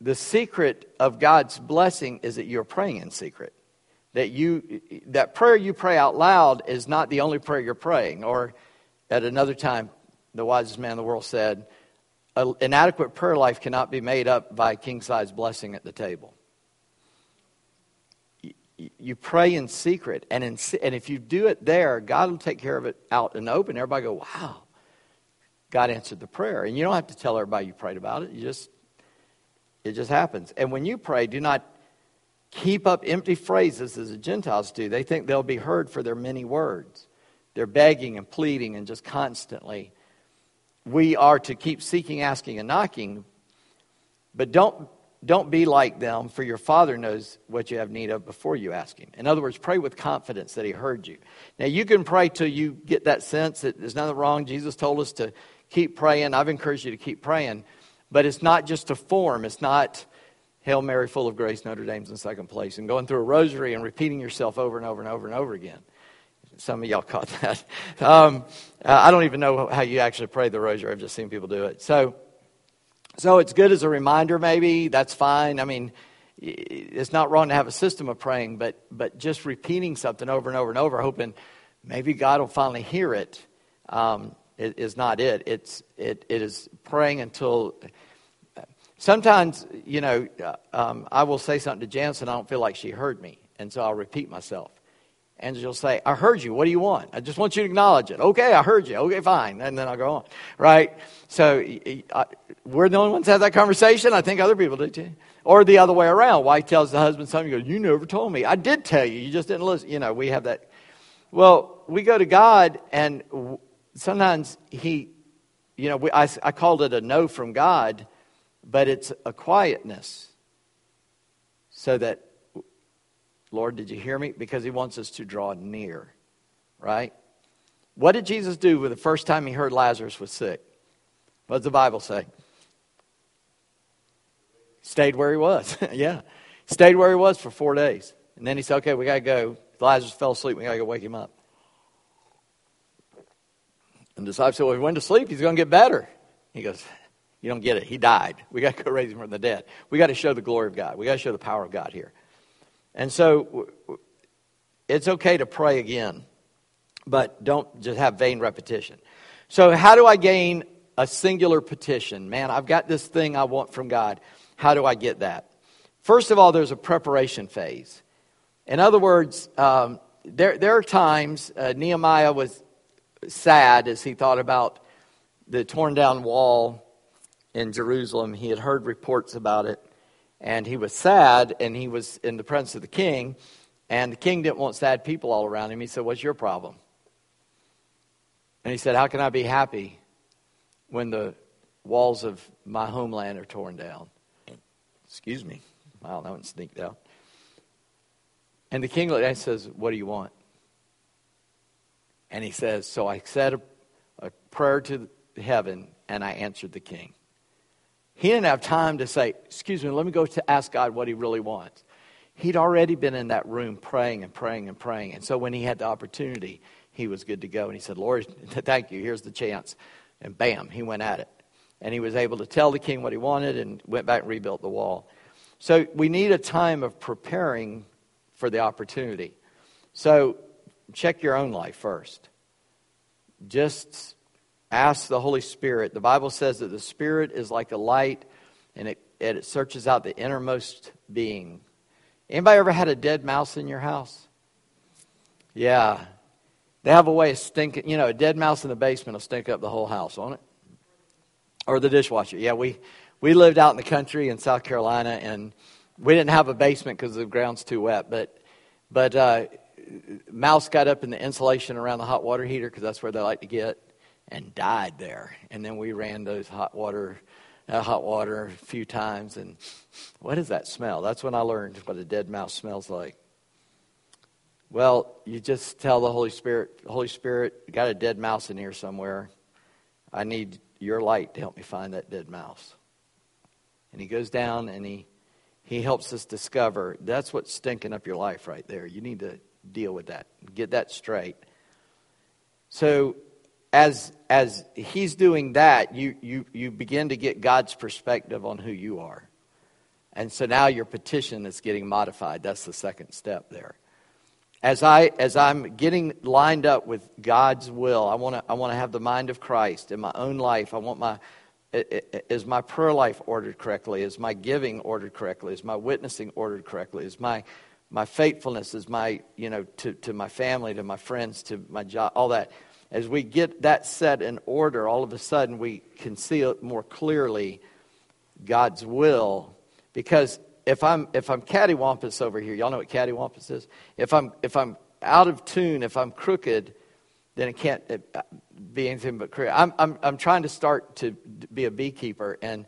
the secret of God's blessing is that you're praying in secret. That you that prayer you pray out loud is not the only prayer you're praying. Or at another time, the wisest man in the world said, an adequate prayer life cannot be made up by king-size blessing at the table. You pray in secret, and in, and if you do it there, God will take care of it out in the open. Everybody go, wow, God answered the prayer. And you don't have to tell everybody you prayed about it. You just, it just happens. And when you pray, do not keep up empty phrases as the Gentiles do. They think they'll be heard for their many words. They're begging and pleading and just constantly. We are to keep seeking, asking, and knocking, but don't Don't be like them, for your Father knows what you have need of before you ask Him. In other words, pray with confidence that He heard you. Now, you can pray till you get that sense that there's nothing wrong. Jesus told us to keep praying. I've encouraged you to keep praying. But it's not just a form. It's not Hail Mary, full of grace, Notre Dame's in second place, and going through a rosary and repeating yourself over and over and over and over again. Some of y'all caught that. Um, I don't even know how you actually pray the rosary. I've just seen people do it. So... So it's good as a reminder, maybe. That's fine. I mean, it's not wrong to have a system of praying, but but just repeating something over and over and over, hoping maybe God will finally hear it, um, is not it. It's it it is praying until. Sometimes, you know, um, I will say something to Janice, and I don't feel like she heard me, and so I'll repeat myself. And she'll say, I heard you. What do you want? I just want you to acknowledge it. Okay, I heard you. Okay, fine. And then I'll go on. Right? So I, we're the only ones that have that conversation. I think other people do too. Or the other way around. Wife tells the husband something. You go, you never told me. I did tell you. You just didn't listen. You know, we have that. Well, we go to God, and sometimes he, you know, we, I, I called it a no from God, but it's a quietness so that, Lord, did you hear me? Because he wants us to draw near, right? What did Jesus do with the first time he heard Lazarus was sick? What does the Bible say? Stayed where he was. Yeah. Stayed where he was for four days. And then he said, okay, we got to go. Lazarus fell asleep. We got to go wake him up. And the disciples said, well, if he went to sleep, he's going to get better. He goes, you don't get it. He died. We got to go raise him from the dead. We got to show the glory of God. We got to show the power of God here. And so it's okay to pray again, but don't just have vain repetition. So how do I gain a singular petition? Man, I've got this thing I want from God. How do I get that? First of all, there's a preparation phase. In other words, um, there, there are times uh, Nehemiah was sad as he thought about the torn down wall in Jerusalem. He had heard reports about it. And he was sad, and he was in the presence of the king, and the king didn't want sad people all around him. He said, what's your problem? And he said, how can I be happy when the walls of my homeland are torn down? Excuse me. Wow, that one sneaked out. And the king looked at him and says, what do you want? And he says, so I said a, a prayer to heaven, and I answered the king. He didn't have time to say, excuse me, let me go to ask God what he really wants. He'd already been in that room praying and praying and praying. And so when he had the opportunity, he was good to go. And he said, Lord, thank you. Here's the chance. And bam, he went at it. And he was able to tell the king what he wanted and went back and rebuilt the wall. So we need a time of preparing for the opportunity. So check your own life first. Just ask the Holy Spirit. The Bible says that the Spirit is like a light, and it, and it searches out the innermost being. Anybody ever had a dead mouse in your house? Yeah. They have a way of stinking. You know, a dead mouse in the basement will stink up the whole house, won't it? Or the dishwasher. Yeah, we, we lived out in the country in South Carolina, and we didn't have a basement because the ground's too wet. But, but uh, mouse got up in the insulation around the hot water heater because that's where they like to get. And died there. And then we ran those hot water, uh, hot water a few times. And what is that smell? That's when I learned what a dead mouse smells like. Well, you just tell the Holy Spirit, Holy Spirit, you got a dead mouse in here somewhere. I need your light to help me find that dead mouse. And he goes down and he he helps us discover. That's what's stinking up your life right there. You need to deal with that. Get that straight. So As as he's doing that, you, you, you begin to get God's perspective on who you are. And so now your petition is getting modified. That's the second step there. As I as I'm getting lined up with God's will, I want to I want to have the mind of Christ in my own life. I want my is my prayer life ordered correctly? Is my giving ordered correctly? Is my witnessing ordered correctly? Is my my faithfulness? Is my you know to to my family, to my friends, to my job, all that? As we get that set in order, all of a sudden we can see more clearly God's will. Because If I'm if I'm cattywampus over here, y'all know what cattywampus is? If I'm if I'm out of tune, if I'm crooked, then it can't be anything but crooked. I'm I'm I'm trying to start to be a beekeeper, and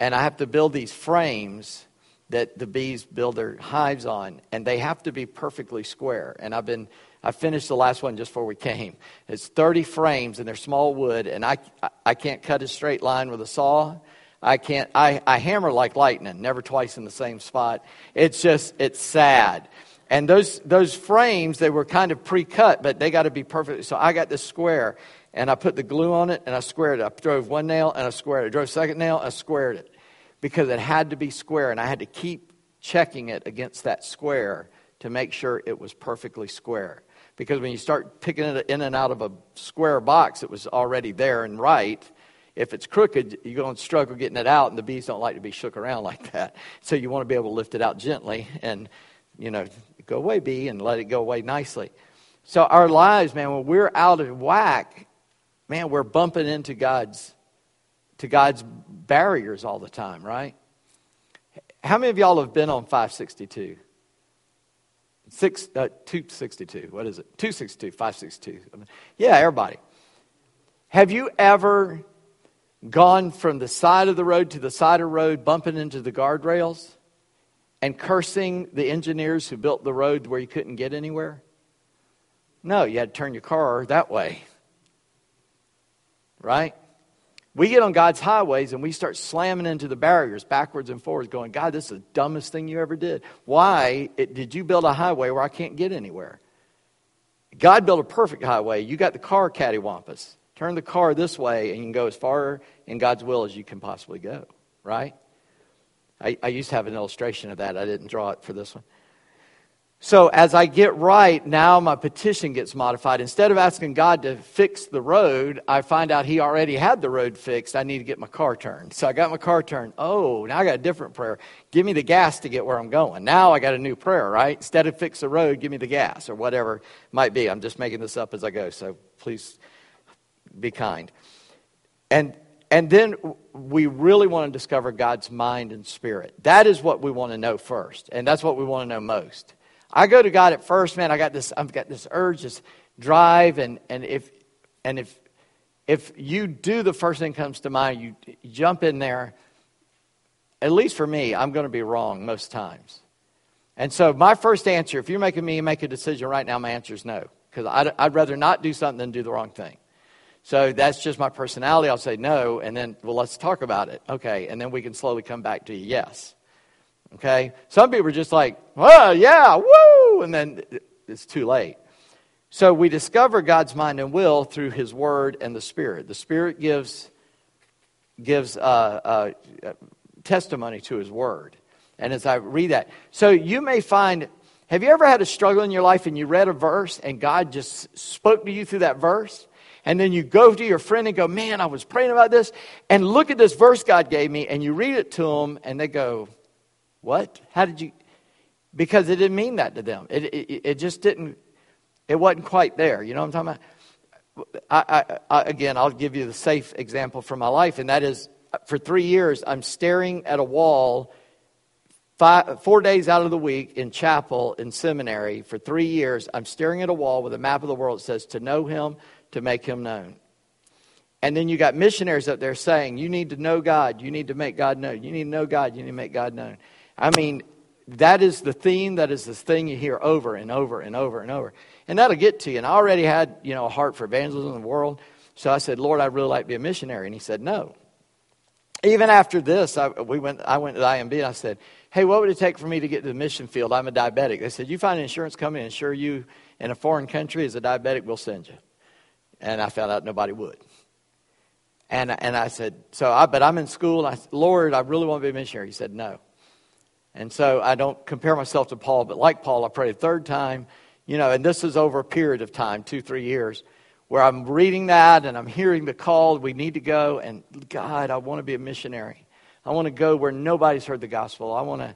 and I have to build these frames that the bees build their hives on, and they have to be perfectly square. And I've been I finished the last one just before we came. It's thirty frames, and they're small wood, and I I can't cut a straight line with a saw. I can't, I, I hammer like lightning, never twice in the same spot. It's just, it's sad. And those those frames, they were kind of pre-cut, but they got to be perfect. So I got this square, and I put the glue on it, and I squared it. I drove one nail, and I squared it. I drove second nail, and I squared it. Because it had to be square, and I had to keep checking it against that square to make sure it was perfectly square. Because when you start picking it in and out of a square box, it was already there and right. If it's crooked, you're going to struggle getting it out, and the bees don't like to be shook around like that. So you want to be able to lift it out gently and, you know, go away, bee, and let it go away nicely. So our lives, man, when we're out of whack, man, we're bumping into God's to God's barriers all the time, right? How many of y'all have been on five sixty-two? Six, uh, two sixty-two, what is it? two sixty-two, five sixty-two. Yeah, everybody. Have you ever gone from the side of the road to the side of the road, bumping into the guardrails and cursing the engineers who built the road where you couldn't get anywhere? No, you had to turn your car that way. Right? We get on God's highways and we start slamming into the barriers backwards and forwards going, God, this is the dumbest thing you ever did. Why did you build a highway where I can't get anywhere? God built a perfect highway. You got the car cattywampus. Turn the car this way, and you can go as far in God's will as you can possibly go, right? I, I used to have an illustration of that. I didn't draw it for this one. So as I get right, now my petition gets modified. Instead of asking God to fix the road, I find out he already had the road fixed. I need to get my car turned. So I got my car turned. Oh, now I got a different prayer. Give me the gas to get where I'm going. Now I got a new prayer, right? Instead of fix the road, give me the gas or whatever it might be. I'm just making this up as I go, so please be kind. And and then we really want to discover God's mind and spirit. That is what we want to know first. And that's what we want to know most. I go to God at first, man, I got this I've got this urge, this drive, and, and if and if if you do the first thing that comes to mind, you jump in there. At least for me, I'm going to be wrong most times. And so my first answer, if you're making me make a decision right now, my answer is no. Because I'd, I'd rather not do something than do the wrong thing. So that's just my personality. I'll say no, and then, well, let's talk about it. Okay, and then we can slowly come back to yes. Okay? Some people are just like, oh, yeah, woo, and then it's too late. So we discover God's mind and will through his word and the Spirit. The Spirit gives gives uh, uh, testimony to his word. And as I read that, so you may find, have you ever had a struggle in your life and you read a verse and God just spoke to you through that verse? And then you go to your friend and go, man, I was praying about this. And look at this verse God gave me. And you read it to them and they go, what? How did you? Because it didn't mean that to them. It it, it just didn't, it wasn't quite there. You know what I'm talking about? I, I, I, again, I'll give you the safe example from my life. And that is, for three years, I'm staring at a wall Five, four days out of the week in chapel, in seminary, for three years, I'm staring at a wall with a map of the world that says to know him, to make him known. And then you got missionaries up there saying, you need to know God, you need to make God known, you need to know God, you need to make God known. I mean, that is the theme, that is the thing you hear over and over and over and over. And that'll get to you. And I already had, you know, a heart for evangelism in the world. So I said, Lord, I'd really like to be a missionary. And he said, no. Even after this, I, we went, I went to the I M B and I said, hey, what would it take for me to get to the mission field? I'm a diabetic. They said, you find an insurance company and insure you in a foreign country as a diabetic, we'll send you. And I found out nobody would. And and I said, so I, but I'm in school. And I said, Lord, I really want to be a missionary. He said, no. And so I don't compare myself to Paul, but like Paul, I prayed a third time. You know, and this is over a period of time, two, three years, where I'm reading that and I'm hearing the call, we need to go, and God, I want to be a missionary. I want to go where nobody's heard the gospel. I want to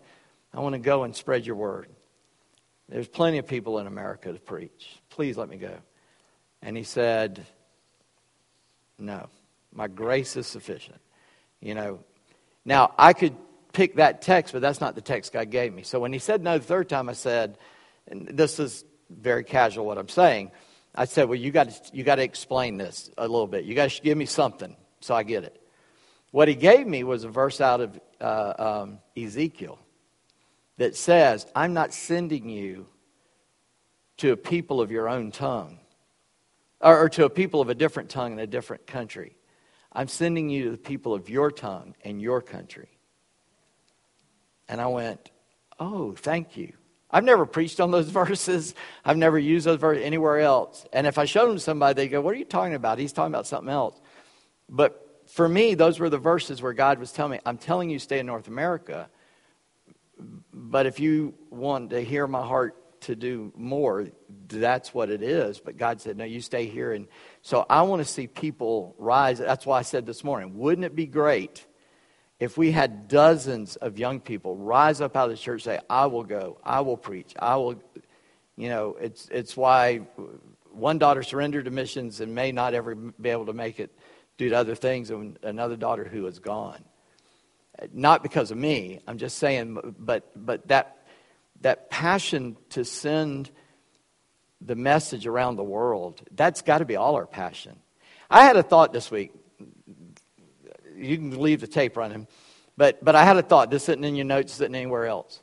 I want to go and spread your word. There's plenty of people in America to preach. Please let me go. And he said, no, my grace is sufficient. You know, now I could pick that text, but that's not the text God gave me. So when he said no the third time, I said, and this is very casual what I'm saying, I said, well, you got to you got to explain this a little bit. You got to give me something so I get it. What he gave me was a verse out of uh, um, Ezekiel that says, I'm not sending you to a people of your own tongue, or, or to a people of a different tongue in a different country. I'm sending you to the people of your tongue and your country. And I went, oh, thank you. I've never preached on those verses. I've never used those verses anywhere else. And if I showed them to somebody, they'd go, what are you talking about? He's talking about something else. But for me, those were the verses where God was telling me, I'm telling you, stay in North America. But if you want to hear my heart to do more, that's what it is. But God said, no, you stay here. And so I want to see people rise. That's why I said this morning, wouldn't it be great if we had dozens of young people rise up out of the church and say, I will go, I will preach, I will, you know, it's it's why one daughter surrendered to missions and may not ever be able to make it, do to other things, and another daughter who is gone. Not because of me, I'm just saying, but but that that passion to send the message around the world, that's got to be all our passion. I had a thought this week. You can leave the tape running. But but I had a thought. This isn't in your notes, this isn't anywhere else.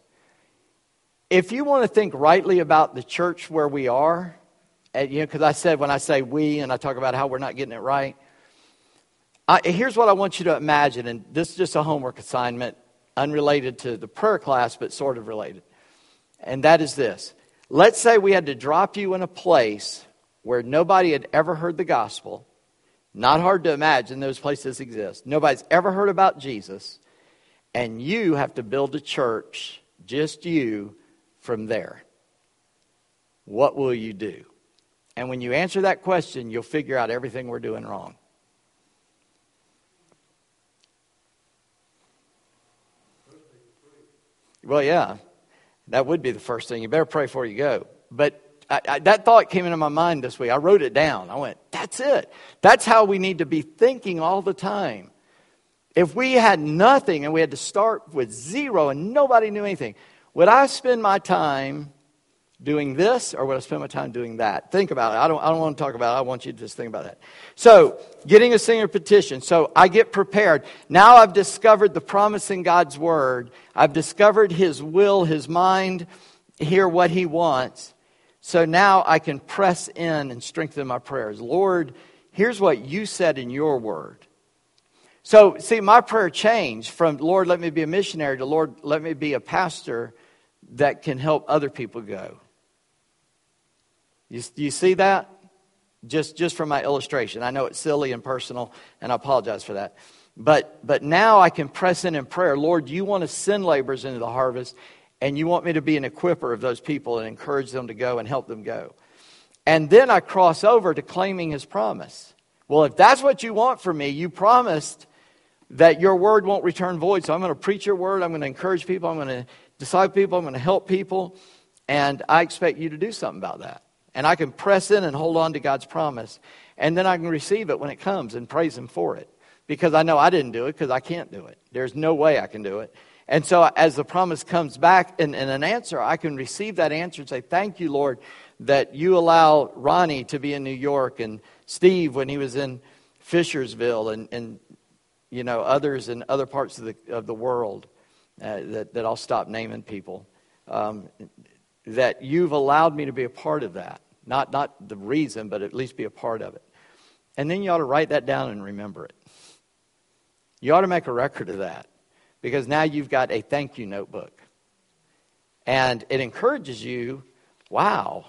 If you want to think rightly about the church where we are, and, you know, because I said when I say we and I talk about how we're not getting it right, I, here's what I want you to imagine. And this is just a homework assignment unrelated to the prayer class, but sort of related. And that is this. Let's say we had to drop you in a place where nobody had ever heard the gospel. Not hard to imagine those places exist. Nobody's ever heard about Jesus. And you have to build a church, just you, from there. What will you do? And when you answer that question, you'll figure out everything we're doing wrong. Well, yeah, that would be the first thing. You better pray before you go. But I, I, that thought came into my mind this week. I wrote it down. I went, that's it. That's how we need to be thinking all the time. If we had nothing and we had to start with zero and nobody knew anything, would I spend my time doing this or would I spend my time doing that? Think about it. I don't, I don't want to talk about it. I want you to just think about that. So, getting a singer petition. So, I get prepared. Now I've discovered the promise in God's word. I've discovered his will, his mind, hear what he wants. So now I can press in and strengthen my prayers. Lord, here's what you said in your word. So, see, my prayer changed from, Lord, let me be a missionary, to, Lord, let me be a pastor that can help other people go. You, you see that? Just, just from my illustration. I know it's silly and personal, and I apologize for that. But, but now I can press in in prayer. Lord, you want to send laborers into the harvest, and you want me to be an equiper of those people and encourage them to go and help them go. And then I cross over to claiming his promise. Well, if that's what you want from me, you promised that your word won't return void. So I'm going to preach your word. I'm going to encourage people. I'm going to disciple people. I'm going to help people. And I expect you to do something about that. And I can press in and hold on to God's promise. And then I can receive it when it comes and praise him for it. Because I know I didn't do it because I can't do it. There's no way I can do it. And so as the promise comes back in, in an answer, I can receive that answer and say, thank you, Lord, that you allow Ronnie to be in New York and Steve when he was in Fishersville and, and you know, others in other parts of the of the world uh, that, that I'll stop naming people, um, that you've allowed me to be a part of that. Not, not the reason, but at least be a part of it. And then you ought to write that down and remember it. You ought to make a record of that. Because now you've got a thank you notebook. And it encourages you, wow.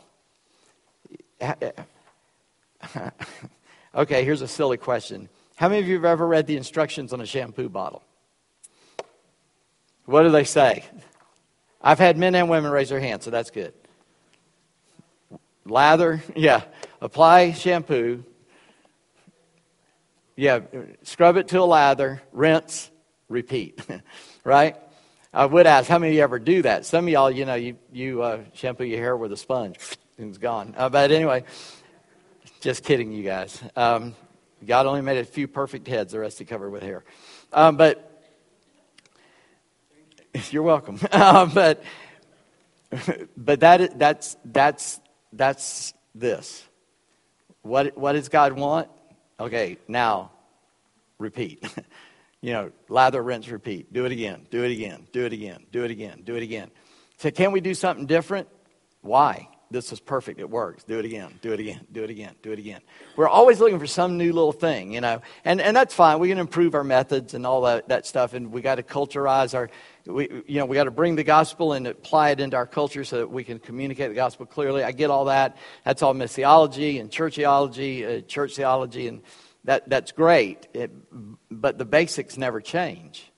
Okay, here's a silly question. How many of you have ever read the instructions on a shampoo bottle? What do they say? I've had men and women raise their hands, so that's good. lather, yeah, apply shampoo, yeah, scrub it to a lather, rinse, repeat, right? I would ask, how many of you ever do that? Some of y'all, you know, you, you uh, shampoo your hair with a sponge, and it's gone. Uh, but anyway, just kidding, you guys. Um, God only made a few perfect heads, the rest he covered with hair. Um, but, you're welcome. Um, but but that that's that's that's this. What what does God want? Okay, now repeat. You know, lather, rinse, repeat. Do it again. Do it again. Do it again. Do it again. Do it again. So can we do something different? Why? This is perfect. It works. Do it again. Do it again. Do it again. Do it again. We're always looking for some new little thing, you know, and and that's fine. We can improve our methods and all that, that stuff, and we got to culturize our, we you know, we got to bring the gospel and apply it into our culture so that we can communicate the gospel clearly. I get all that. That's all missiology and churchiology, uh, church theology, and that that's great. It, but the basics never change.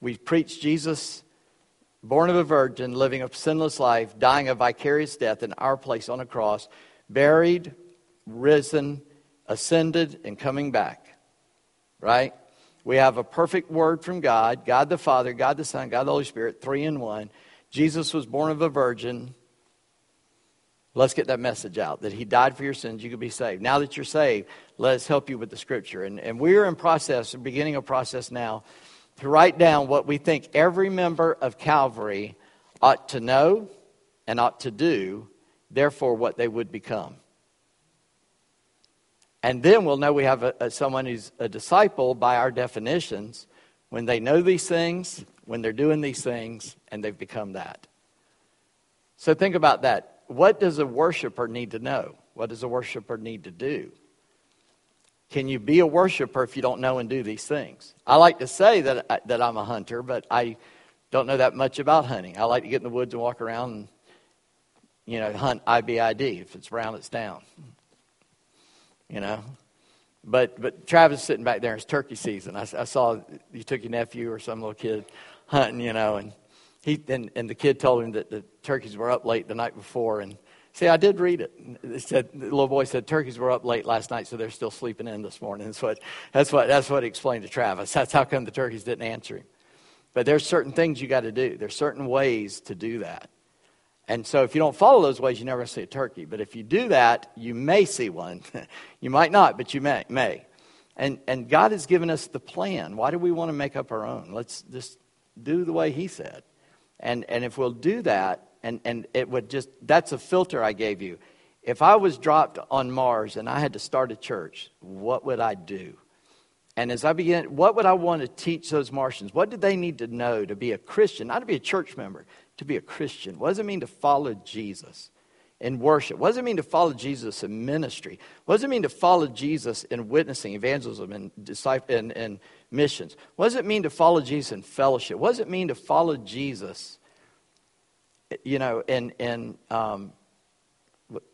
We preach Jesus. Born of a virgin, living a sinless life, dying a vicarious death in our place on a cross, buried, risen, ascended, and coming back. Right? We have a perfect word from God, God the Father, God the Son, God the Holy Spirit, three in one. Jesus was born of a virgin. Let's get that message out, that he died for your sins, you could be saved. Now that you're saved, let us help you with the scripture. And, and we're in process, beginning a process now, to write down what we think every member of Calvary ought to know and ought to do, therefore what they would become. And then we'll know we have a, a, someone who's a disciple by our definitions when they know these things, when they're doing these things, and they've become that. So think about that. What does a worshiper need to know? What does a worshiper need to do? Can you be a worshiper if you don't know and do these things? I like to say that, I, that I'm a hunter, but I don't know that much about hunting. I like to get in the woods and walk around and, you know, hunt I B I D. If it's brown, it's down, you know. But but Travis sitting back there, it's turkey season. I, I saw you took your nephew or some little kid hunting, you know, and, he, and, and the kid told him that the turkeys were up late the night before, and see, I did read it. It said, the little boy said, turkeys were up late last night, so they're still sleeping in this morning. That's what, that's what, that's what he explained to Travis. That's how come the turkeys didn't answer him. But there's certain things you got to do. There's certain ways to do that. And so if you don't follow those ways, you're never going to see a turkey. But if you do that, you may see one. You might not, but you may. may. And, and God has given us the plan. Why do we want to make up our own? Let's just do the way he said. And, and if we'll do that, And and it would just, that's a filter I gave you. If I was dropped on Mars and I had to start a church, what would I do? And as I began, what would I want to teach those Martians? What did they need to know to be a Christian? Not to be a church member, to be a Christian. What does it mean to follow Jesus in worship? What does it mean to follow Jesus in ministry? What does it mean to follow Jesus in witnessing, evangelism, and disciple and, and missions? What does it mean to follow Jesus in fellowship? What does it mean to follow Jesus? You know, in, in um,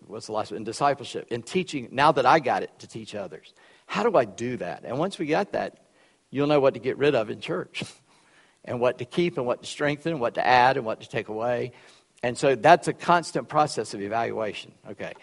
what's the last one? In discipleship, in teaching, now that I got it, to teach others. How do I do that? And once we got that, you'll know what to get rid of in church and what to keep and what to strengthen and what to add and what to take away. And so that's a constant process of evaluation. Okay,